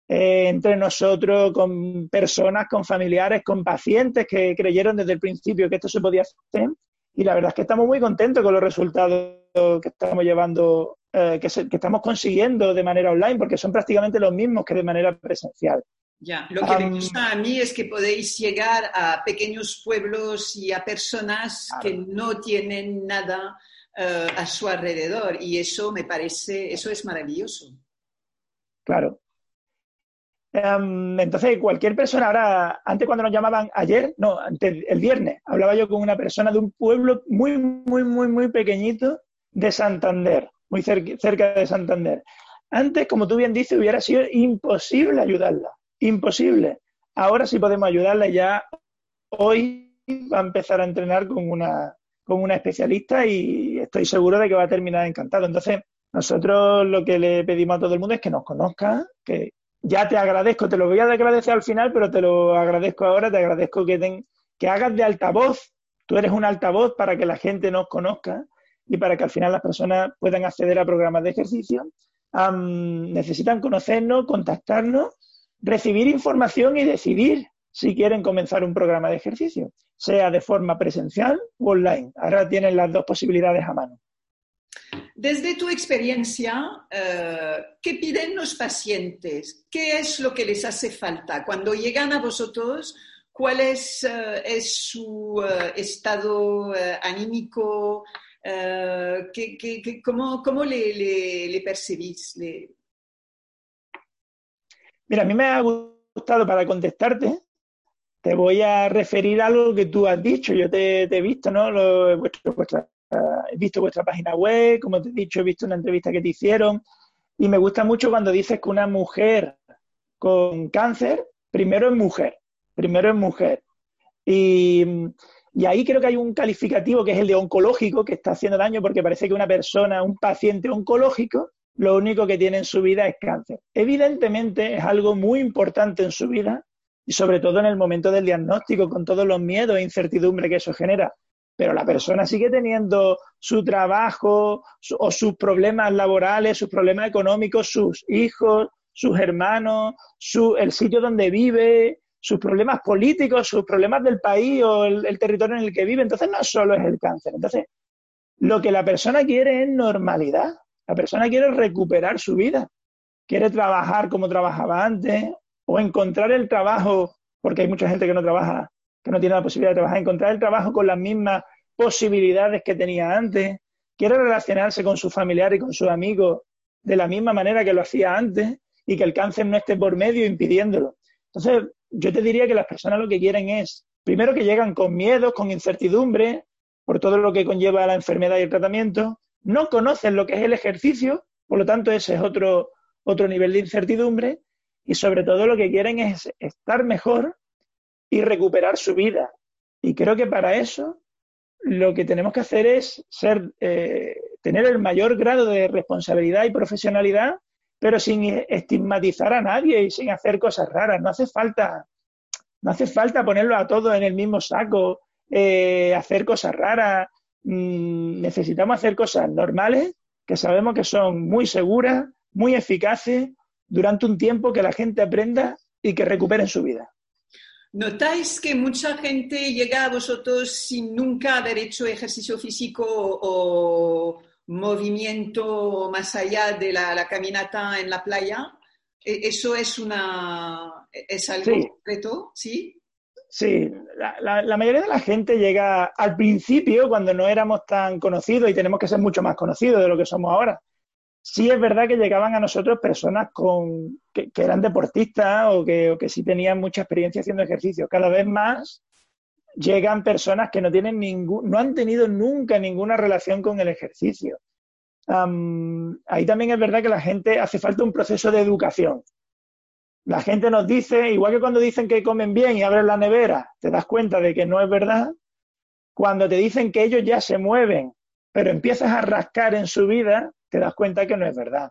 eh, entre nosotros, con personas, con familiares, con pacientes que creyeron desde el principio que esto se podía hacer. Y la verdad es que estamos muy contentos con los resultados que estamos llevando, eh, que, se, que estamos consiguiendo de manera online, porque son prácticamente los mismos que de manera presencial. Ya, lo que um, me gusta a mí es que podéis llegar a pequeños pueblos y a personas claro. que no tienen nada uh, a su alrededor, y eso me parece, eso es maravilloso. Claro. Um, entonces, cualquier persona, ahora, antes cuando nos llamaban ayer, no, antes, el viernes, hablaba yo con una persona de un pueblo muy, muy, muy, muy pequeñito de Santander, muy cer cerca de Santander. Antes, como tú bien dices, hubiera sido imposible ayudarla, imposible. Ahora sí podemos ayudarla, ya hoy va a empezar a entrenar con una, con una especialista y estoy seguro de que va a terminar encantado. Entonces, nosotros lo que le pedimos a todo el mundo es que nos conozca, que ya te agradezco, te lo voy a agradecer al final, pero te lo agradezco ahora, te agradezco que, ten, que hagas de altavoz, tú eres un altavoz para que la gente nos conozca y para que al final las personas puedan acceder a programas de ejercicio. Um, necesitan conocernos, contactarnos, recibir información y decidir si quieren comenzar un programa de ejercicio, sea de forma presencial o online. Ahora tienen las dos posibilidades a mano. Desde tu experiencia, ¿qué piden los pacientes? ¿Qué es lo que les hace falta? Cuando llegan a vosotros, ¿cuál es, es su estado anímico? ¿Qué, qué, qué, cómo, cómo le, le, le percibís? Le... Mira, a mí me ha gustado, para contestarte, te voy a referir a algo que tú has dicho. Yo te, te he visto, ¿no? Lo, vuestro, vuestra... He visto vuestra página web, como te he dicho, he visto una entrevista que te hicieron y me gusta mucho cuando dices que una mujer con cáncer, primero es mujer, primero es mujer. Y, y ahí creo que hay un calificativo que es el de oncológico, que está haciendo daño porque parece que una persona, un paciente oncológico, lo único que tiene en su vida es cáncer. Evidentemente es algo muy importante en su vida y sobre todo en el momento del diagnóstico, con todos los miedos e incertidumbre que eso genera. Pero la persona sigue teniendo su trabajo su, o sus problemas laborales, sus problemas económicos, sus hijos, sus hermanos, su, el sitio donde vive, sus problemas políticos, sus problemas del país o el, el territorio en el que vive. Entonces no solo es el cáncer. Entonces lo que la persona quiere es normalidad. La persona quiere recuperar su vida. Quiere trabajar como trabajaba antes o encontrar el trabajo, porque hay mucha gente que no trabaja, que no tiene la posibilidad de trabajar, encontrar el trabajo con las mismas posibilidades que tenía antes, quiere relacionarse con sus familiares y con sus amigos de la misma manera que lo hacía antes y que el cáncer no esté por medio impidiéndolo. Entonces, yo te diría que las personas lo que quieren es, primero que llegan con miedos, con incertidumbre, por todo lo que conlleva la enfermedad y el tratamiento, no conocen lo que es el ejercicio, por lo tanto ese es otro, otro nivel de incertidumbre y sobre todo lo que quieren es estar mejor y recuperar su vida. Y creo que para eso lo que tenemos que hacer es ser, eh, tener el mayor grado de responsabilidad y profesionalidad, pero sin estigmatizar a nadie y sin hacer cosas raras. No hace falta, no hace falta ponerlo a todos en el mismo saco, eh, hacer cosas raras. Mm, necesitamos hacer cosas normales, que sabemos que son muy seguras, muy eficaces, durante un tiempo que la gente aprenda y que recuperen su vida. ¿Notáis que mucha gente llega a vosotros sin nunca haber hecho ejercicio físico o movimiento más allá de la, la caminata en la playa? ¿Eso es, una, es algo sí. concreto? Sí, sí. La, la, la mayoría de la gente llega al principio, cuando no éramos tan conocidos y tenemos que ser mucho más conocidos de lo que somos ahora. Sí es verdad que llegaban a nosotros personas con que, que eran deportistas o que, o que sí tenían mucha experiencia haciendo ejercicio. Cada vez más llegan personas que no tienen ningún, no han tenido nunca ninguna relación con el ejercicio. Um, ahí también es verdad que la gente hace falta un proceso de educación. La gente nos dice, igual que cuando dicen que comen bien y abren la nevera, te das cuenta de que no es verdad. Cuando te dicen que ellos ya se mueven, pero empiezas a rascar en su vida, te das cuenta que no es verdad.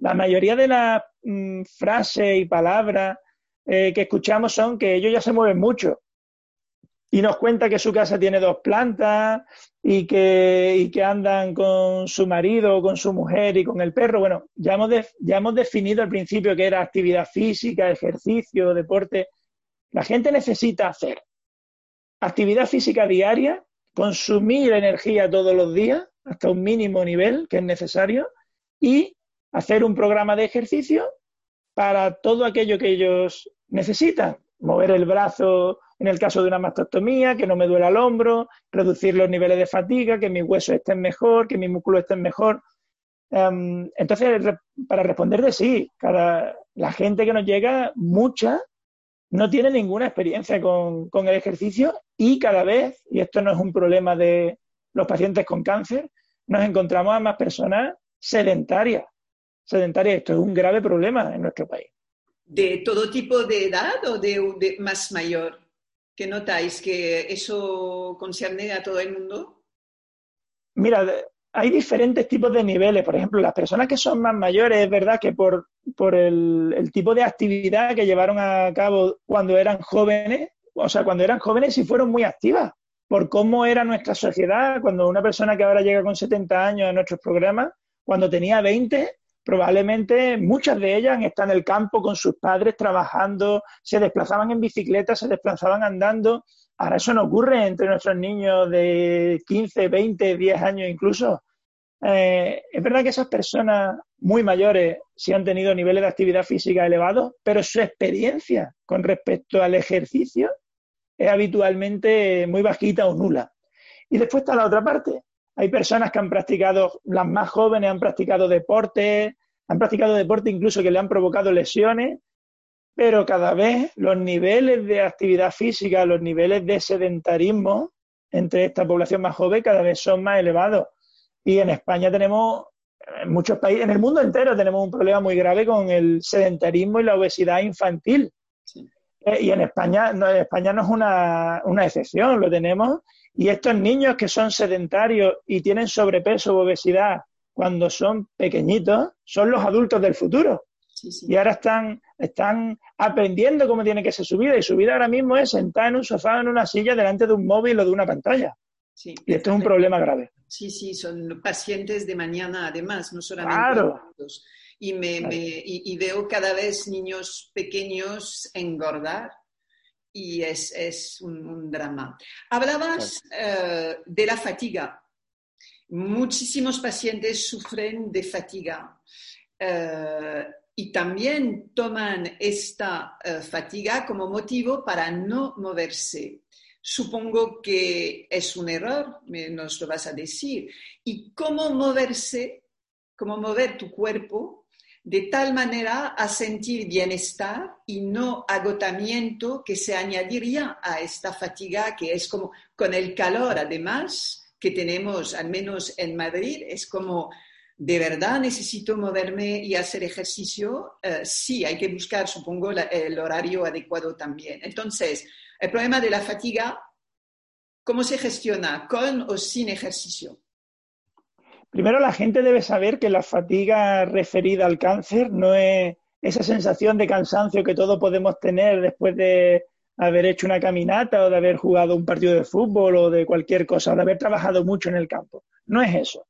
La mayoría de las mm, frases y palabras eh, que escuchamos son que ellos ya se mueven mucho y nos cuenta que su casa tiene dos plantas y que, y que andan con su marido, con su mujer y con el perro. Bueno, ya hemos, de, ya hemos definido al principio que era actividad física, ejercicio, deporte. La gente necesita hacer actividad física diaria, consumir energía todos los días, hasta un mínimo nivel que es necesario, y hacer un programa de ejercicio para todo aquello que ellos necesitan. Mover el brazo en el caso de una mastectomía, que no me duela el hombro, reducir los niveles de fatiga, que mis huesos estén mejor, que mis músculos estén mejor. Um, entonces, para responder de sí, cada, la gente que nos llega, mucha, no tiene ninguna experiencia con, con el ejercicio y cada vez, y esto no es un problema de los pacientes con cáncer, nos encontramos a más personas sedentarias. Sedentarias, esto es un grave problema en nuestro país. ¿De todo tipo de edad o de, de más mayor? ¿Qué notáis? ¿Que eso concierne a todo el mundo? Mira, hay diferentes tipos de niveles. Por ejemplo, las personas que son más mayores, es verdad que por, por el, el tipo de actividad que llevaron a cabo cuando eran jóvenes, o sea, cuando eran jóvenes sí fueron muy activas, por cómo era nuestra sociedad. Cuando una persona que ahora llega con setenta años a nuestros programas, cuando tenía veinte... probablemente muchas de ellas están en el campo con sus padres trabajando, se desplazaban en bicicleta, se desplazaban andando. Ahora eso no ocurre entre nuestros niños de quince, veinte, diez años incluso. Eh, es verdad que esas personas muy mayores sí han tenido niveles de actividad física elevados, pero su experiencia con respecto al ejercicio es habitualmente muy bajita o nula. Y después está la otra parte. Hay personas que han practicado, las más jóvenes han practicado deporte, han practicado deporte incluso que le han provocado lesiones, pero cada vez los niveles de actividad física, los niveles de sedentarismo entre esta población más joven cada vez son más elevados. Y en España tenemos, en muchos países, en el mundo entero tenemos un problema muy grave con el sedentarismo y la obesidad infantil. Sí. Eh, y en España no, en España no es una, una excepción, lo tenemos. Y estos niños que son sedentarios y tienen sobrepeso u obesidad cuando son pequeñitos, son los adultos del futuro. Sí, sí. Y ahora están, están aprendiendo cómo tiene que ser su vida. Y su vida ahora mismo es sentada en un sofá, en una silla, delante de un móvil o de una pantalla. Sí, y esto es un problema grave. Sí, sí, son pacientes de mañana además, no solamente claro. adultos. Y, me, claro. me, y, y veo cada vez niños pequeños engordar. Y es, es un, un drama. Hablabas uh, de la fatiga. Muchísimos pacientes sufren de fatiga uh, y también toman esta uh, fatiga como motivo para no moverse. Supongo que es un error, me, nos lo vas a decir. ¿Y cómo moverse, cómo mover tu cuerpo de tal manera a sentir bienestar y no agotamiento que se añadiría a esta fatiga que es como con el calor además que tenemos, al menos en Madrid, es como de verdad necesito moverme y hacer ejercicio? Eh, sí, hay que buscar, supongo, la, el horario adecuado también. Entonces, el problema de la fatiga, ¿cómo se gestiona? ¿Con o sin ejercicio? Primero, la gente debe saber que la fatiga referida al cáncer no es esa sensación de cansancio que todos podemos tener después de haber hecho una caminata o de haber jugado un partido de fútbol o de cualquier cosa, o de haber trabajado mucho en el campo. No es eso.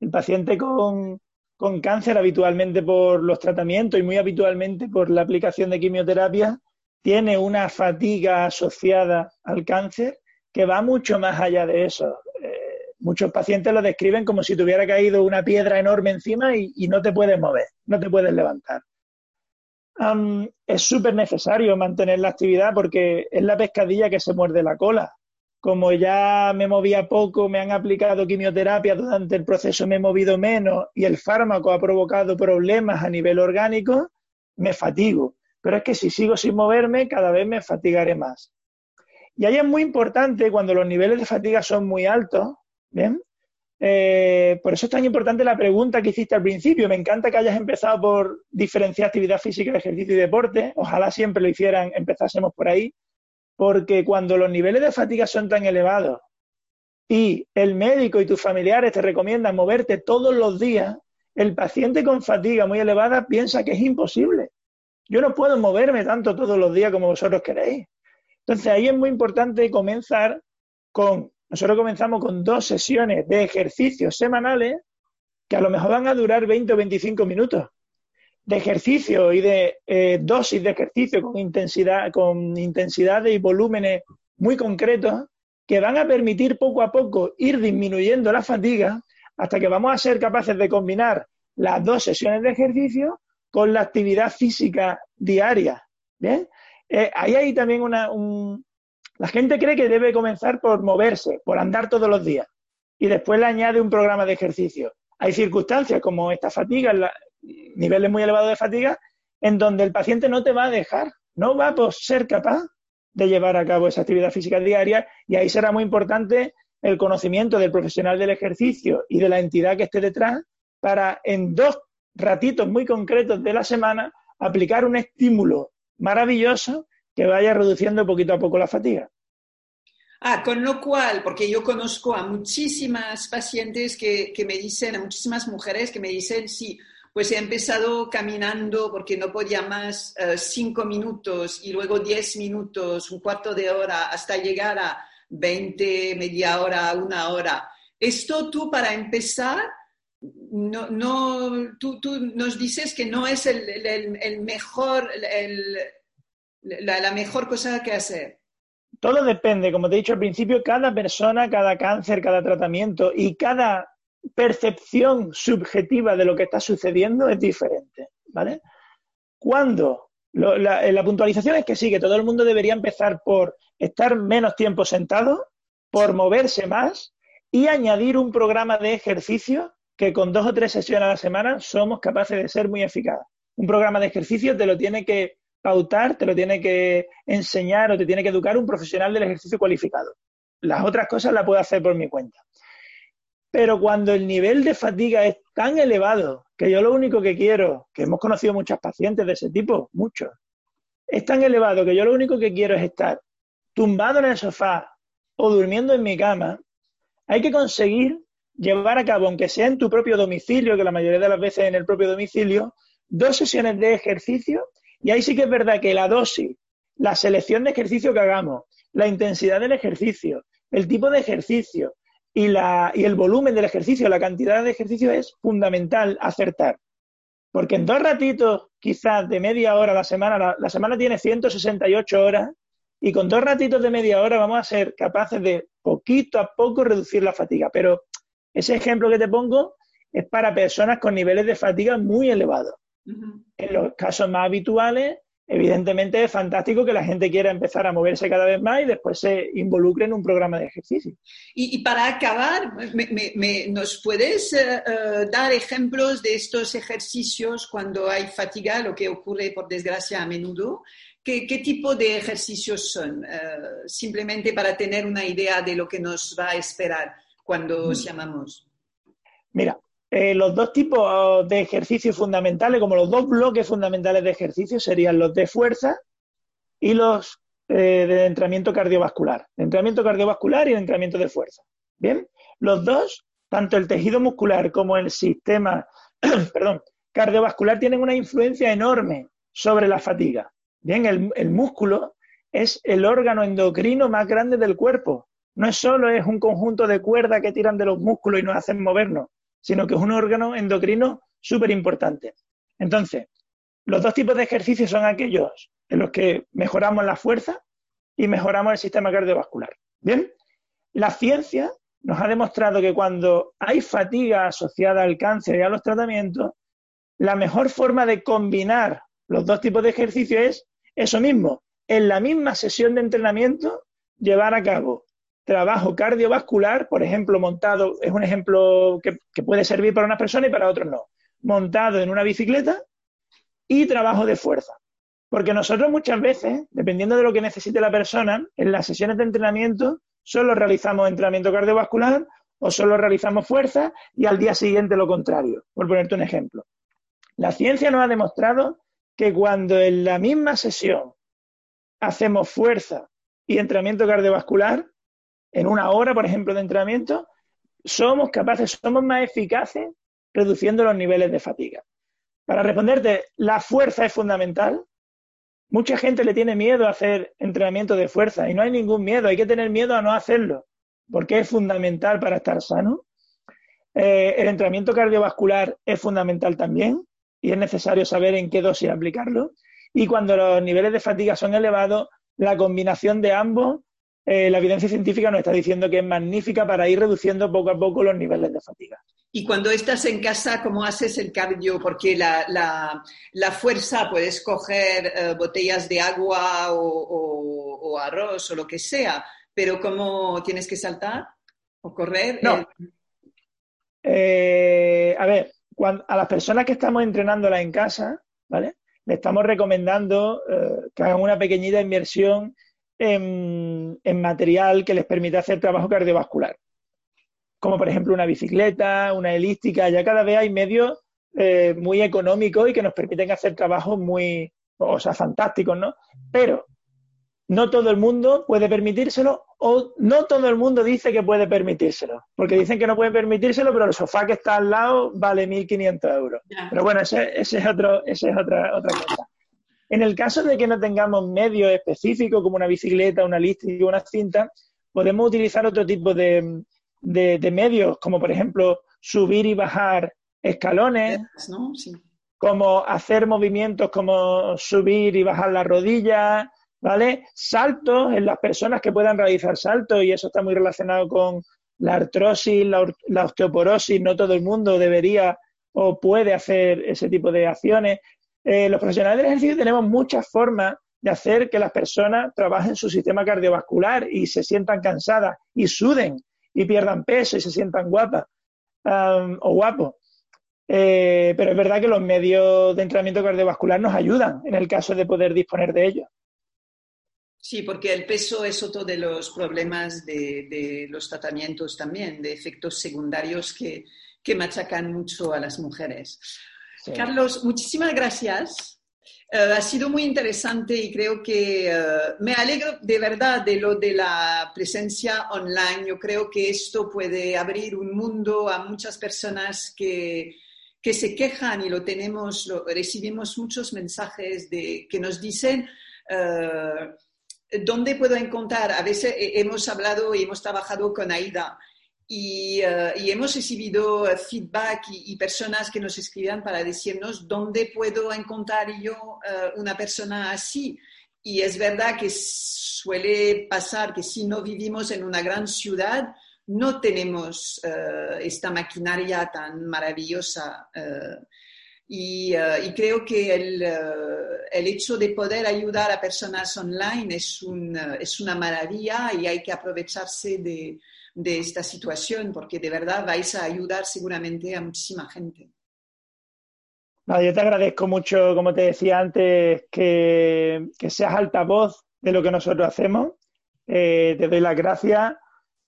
El paciente con, con cáncer, habitualmente por los tratamientos y muy habitualmente por la aplicación de quimioterapia, tiene una fatiga asociada al cáncer que va mucho más allá de eso. Muchos pacientes lo describen como si te hubiera caído una piedra enorme encima y, y no te puedes mover, no te puedes levantar. Um, es súper necesario mantener la actividad porque es la pescadilla que se muerde la cola. Como ya me movía poco, me han aplicado quimioterapia, durante el proceso me he movido menos y el fármaco ha provocado problemas a nivel orgánico, me fatigo. Pero es que si sigo sin moverme, cada vez me fatigaré más. Y ahí es muy importante, cuando los niveles de fatiga son muy altos, ¿bien? Eh, por eso es tan importante la pregunta que hiciste al principio. Me encanta que hayas empezado por diferenciar actividad física, ejercicio y deporte. Ojalá siempre lo hicieran, empezásemos por ahí, porque cuando los niveles de fatiga son tan elevados y el médico y tus familiares te recomiendan moverte todos los días, el paciente con fatiga muy elevada piensa que es imposible. Yo no puedo moverme tanto todos los días como vosotros queréis. Entonces ahí es muy importante comenzar con... Nosotros comenzamos con dos sesiones de ejercicios semanales que a lo mejor van a durar veinte o veinticinco minutos de ejercicio y de eh, dosis de ejercicio con intensidad, con intensidades y volúmenes muy concretos que van a permitir poco a poco ir disminuyendo la fatiga hasta que vamos a ser capaces de combinar las dos sesiones de ejercicio con la actividad física diaria. ¿Bien? Eh, ahí hay también una... Un, La gente cree que debe comenzar por moverse, por andar todos los días, y después le añade un programa de ejercicio. Hay circunstancias como esta fatiga, la, niveles muy elevados de fatiga, en donde el paciente no te va a dejar, no va a ser capaz de llevar a cabo esa actividad física diaria, y ahí será muy importante el conocimiento del profesional del ejercicio y de la entidad que esté detrás para, en dos ratitos muy concretos de la semana, aplicar un estímulo maravilloso que vaya reduciendo poquito a poco la fatiga. Ah, con lo cual, porque yo conozco a muchísimas pacientes que, que me dicen, a muchísimas mujeres que me dicen, sí, pues he empezado caminando porque no podía más eh, cinco minutos y luego diez minutos, un cuarto de hora, hasta llegar a veinte, media hora, una hora. Esto tú para empezar, no, no, tú, tú nos dices que no es el, el, el mejor, el, la, la mejor cosa que hacer. Todo depende, como te he dicho al principio, cada persona, cada cáncer, cada tratamiento y cada percepción subjetiva de lo que está sucediendo es diferente, ¿vale? Cuando lo, la, la puntualización es que sí, que todo el mundo debería empezar por estar menos tiempo sentado, por moverse más y añadir un programa de ejercicio que con dos o tres sesiones a la semana somos capaces de ser muy eficaz. Un programa de ejercicio te lo tiene que pautar, te lo tiene que enseñar o te tiene que educar un profesional del ejercicio cualificado. Las otras cosas las puedo hacer por mi cuenta. Pero cuando el nivel de fatiga es tan elevado, que yo lo único que quiero, que hemos conocido muchas pacientes de ese tipo, muchos, es tan elevado que yo lo único que quiero es estar tumbado en el sofá o durmiendo en mi cama, hay que conseguir llevar a cabo, aunque sea en tu propio domicilio, que la mayoría de las veces en el propio domicilio, dos sesiones de ejercicio. Y ahí sí que es verdad que la dosis, la selección de ejercicio que hagamos, la intensidad del ejercicio, el tipo de ejercicio y, la, y el volumen del ejercicio, la cantidad de ejercicio es fundamental acertar. Porque en dos ratitos, quizás de media hora a la semana, la, la semana tiene ciento sesenta y ocho horas, y con dos ratitos de media hora vamos a ser capaces de poquito a poco reducir la fatiga. Pero ese ejemplo que te pongo es para personas con niveles de fatiga muy elevados. En los casos más habituales, evidentemente es fantástico que la gente quiera empezar a moverse cada vez más y después se involucre en un programa de ejercicio. Y, y para acabar, me, me, me, ¿nos puedes uh, dar ejemplos de estos ejercicios cuando hay fatiga, lo que ocurre por desgracia a menudo? ¿Qué, qué tipo de ejercicios son? Uh, simplemente para tener una idea de lo que nos va a esperar cuando os llamamos. Mira. Eh, los dos tipos de ejercicios fundamentales, como los dos bloques fundamentales de ejercicio, serían los de fuerza y los eh, de entrenamiento cardiovascular. El entrenamiento cardiovascular y el entrenamiento de fuerza. ¿Bien? Los dos, tanto el tejido muscular como el sistema perdón, cardiovascular, tienen una influencia enorme sobre la fatiga. Bien, el, el músculo es el órgano endocrino más grande del cuerpo. No es solo es un conjunto de cuerdas que tiran de los músculos y nos hacen movernos, sino que es un órgano endocrino súper importante. Entonces, los dos tipos de ejercicios son aquellos en los que mejoramos la fuerza y mejoramos el sistema cardiovascular. ¿Bien? La ciencia nos ha demostrado que cuando hay fatiga asociada al cáncer y a los tratamientos, la mejor forma de combinar los dos tipos de ejercicio es eso mismo, en la misma sesión de entrenamiento llevar a cabo trabajo cardiovascular, por ejemplo, montado, es un ejemplo que, que puede servir para unas personas y para otros no, montado en una bicicleta, y trabajo de fuerza. Porque nosotros muchas veces, dependiendo de lo que necesite la persona, en las sesiones de entrenamiento solo realizamos entrenamiento cardiovascular o solo realizamos fuerza y al día siguiente lo contrario, por ponerte un ejemplo. La ciencia nos ha demostrado que cuando en la misma sesión hacemos fuerza y entrenamiento cardiovascular, en una hora, por ejemplo, de entrenamiento, somos capaces, somos más eficaces reduciendo los niveles de fatiga. Para responderte, la fuerza es fundamental. Mucha gente le tiene miedo a hacer entrenamiento de fuerza y no hay ningún miedo, hay que tener miedo a no hacerlo, porque es fundamental para estar sano. Eh, el entrenamiento cardiovascular es fundamental también y es necesario saber en qué dosis aplicarlo. Y cuando los niveles de fatiga son elevados, la combinación de ambos, Eh, la evidencia científica nos está diciendo que es magnífica para ir reduciendo poco a poco los niveles de fatiga. Y cuando estás en casa, ¿cómo haces el cardio? Porque la, la, la fuerza, puedes coger eh, botellas de agua o, o, o arroz o lo que sea, pero ¿cómo tienes que saltar o correr? No, eh... Eh, a ver, cuando, a las personas que estamos entrenándolas en casa, ¿vale? Le estamos recomendando eh, que hagan una pequeñita inversión en, en material que les permita hacer trabajo cardiovascular, como por ejemplo una bicicleta, una elíptica. Ya cada vez hay medios eh, muy económicos y que nos permiten hacer trabajos muy, o sea, fantásticos, ¿no? Pero no todo el mundo puede permitírselo, o no todo el mundo dice que puede permitírselo, porque dicen que no pueden permitírselo, pero el sofá que está al lado vale mil quinientos euros. Ya. Pero bueno, ese, ese es, otro, ese es otra, otra cosa. En el caso de que no tengamos medios específicos, como una bicicleta, una elíptica, una cinta, podemos utilizar otro tipo de, de, de medios, como por ejemplo subir y bajar escalones, ¿no? Sí. Como hacer movimientos como subir y bajar las rodillas, ¿vale? Saltos, en las personas que puedan realizar saltos, y eso está muy relacionado con la artrosis, la, la osteoporosis. No todo el mundo debería o puede hacer ese tipo de acciones. Eh, los profesionales del ejercicio tenemos muchas formas de hacer que las personas trabajen su sistema cardiovascular y se sientan cansadas y suden y pierdan peso y se sientan guapas um, o guapos. Eh, pero es verdad que los medios de entrenamiento cardiovascular nos ayudan en el caso de poder disponer de ellos. Sí, porque el peso es otro de los problemas de, de los tratamientos también, de efectos secundarios que, que machacan mucho a las mujeres. Sí. Carlos, muchísimas gracias. Uh, ha sido muy interesante y creo que uh, me alegro de verdad de lo de la presencia online. Yo creo que esto puede abrir un mundo a muchas personas que... que se quejan, y lo tenemos, lo, recibimos muchos mensajes de, que nos dicen... Uh, ¿Dónde puedo encontrar? A veces hemos hablado y hemos trabajado con Aida y, uh, y hemos recibido feedback y, y personas que nos escribían para decirnos ¿dónde puedo encontrar yo uh, una persona así? Y es verdad que suele pasar que si no vivimos en una gran ciudad no tenemos uh, esta maquinaria tan maravillosa uh, Y, uh, y creo que el, uh, el hecho de poder ayudar a personas online es, un, uh, es una maravilla, y hay que aprovecharse de, de esta situación, porque de verdad vais a ayudar seguramente a muchísima gente. No, yo te agradezco mucho, como te decía antes, que, que seas altavoz de lo que nosotros hacemos. Eh, te doy las gracias.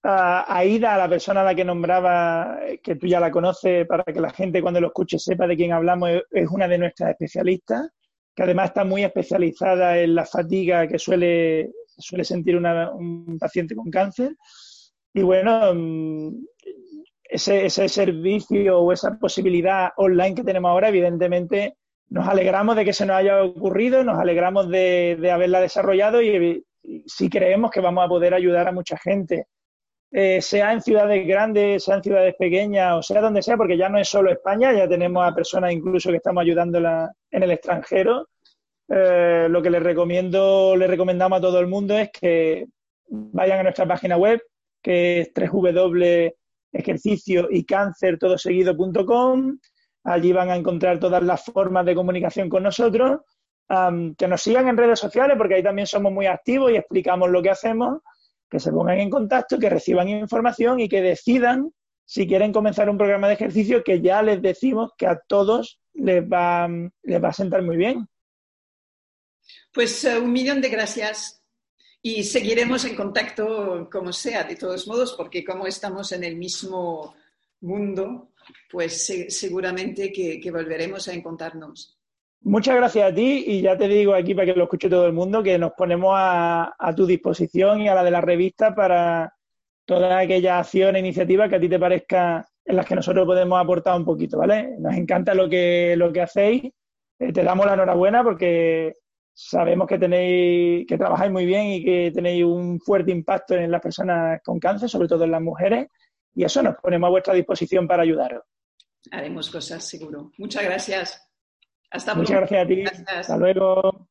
A Aida, a la persona a la que nombraba, que tú ya la conoces, para que la gente cuando lo escuche sepa de quién hablamos, es una de nuestras especialistas, que además está muy especializada en la fatiga que suele, suele sentir una, un paciente con cáncer. Y bueno, ese, ese servicio o esa posibilidad online que tenemos ahora, evidentemente nos alegramos de que se nos haya ocurrido, nos alegramos de, de haberla desarrollado, y, y sí creemos que vamos a poder ayudar a mucha gente. Eh, sea en ciudades grandes, sea en ciudades pequeñas, o sea donde sea, porque ya no es solo España, ya tenemos a personas incluso que estamos ayudándola en el extranjero. Eh, lo que les recomiendo, les recomendamos a todo el mundo es que vayan a nuestra página web, que es doble u doble u doble u punto ejercicio y cáncer todo seguido punto com. Allí van a encontrar todas las formas de comunicación con nosotros. Um, que nos sigan en redes sociales, porque ahí también somos muy activos y explicamos lo que hacemos. Que se pongan en contacto, que reciban información y que decidan si quieren comenzar un programa de ejercicio, que ya les decimos que a todos les va, les va a sentar muy bien. Pues uh, un millón de gracias, y seguiremos en contacto como sea, de todos modos, porque como estamos en el mismo mundo, pues se, seguramente que, que volveremos a encontrarnos. Muchas gracias a ti, y ya te digo aquí para que lo escuche todo el mundo, que nos ponemos a, a tu disposición y a la de la revista para toda aquella acción e iniciativa que a ti te parezca en las que nosotros podemos aportar un poquito, ¿vale? Nos encanta lo que, lo que hacéis, eh, te damos la enhorabuena porque sabemos que tenéis, que trabajáis muy bien y que tenéis un fuerte impacto en las personas con cáncer, sobre todo en las mujeres, y eso nos ponemos a vuestra disposición para ayudaros. Haremos cosas, seguro. Muchas gracias. Hasta luego. Muchas gracias a ti. Gracias. Hasta luego.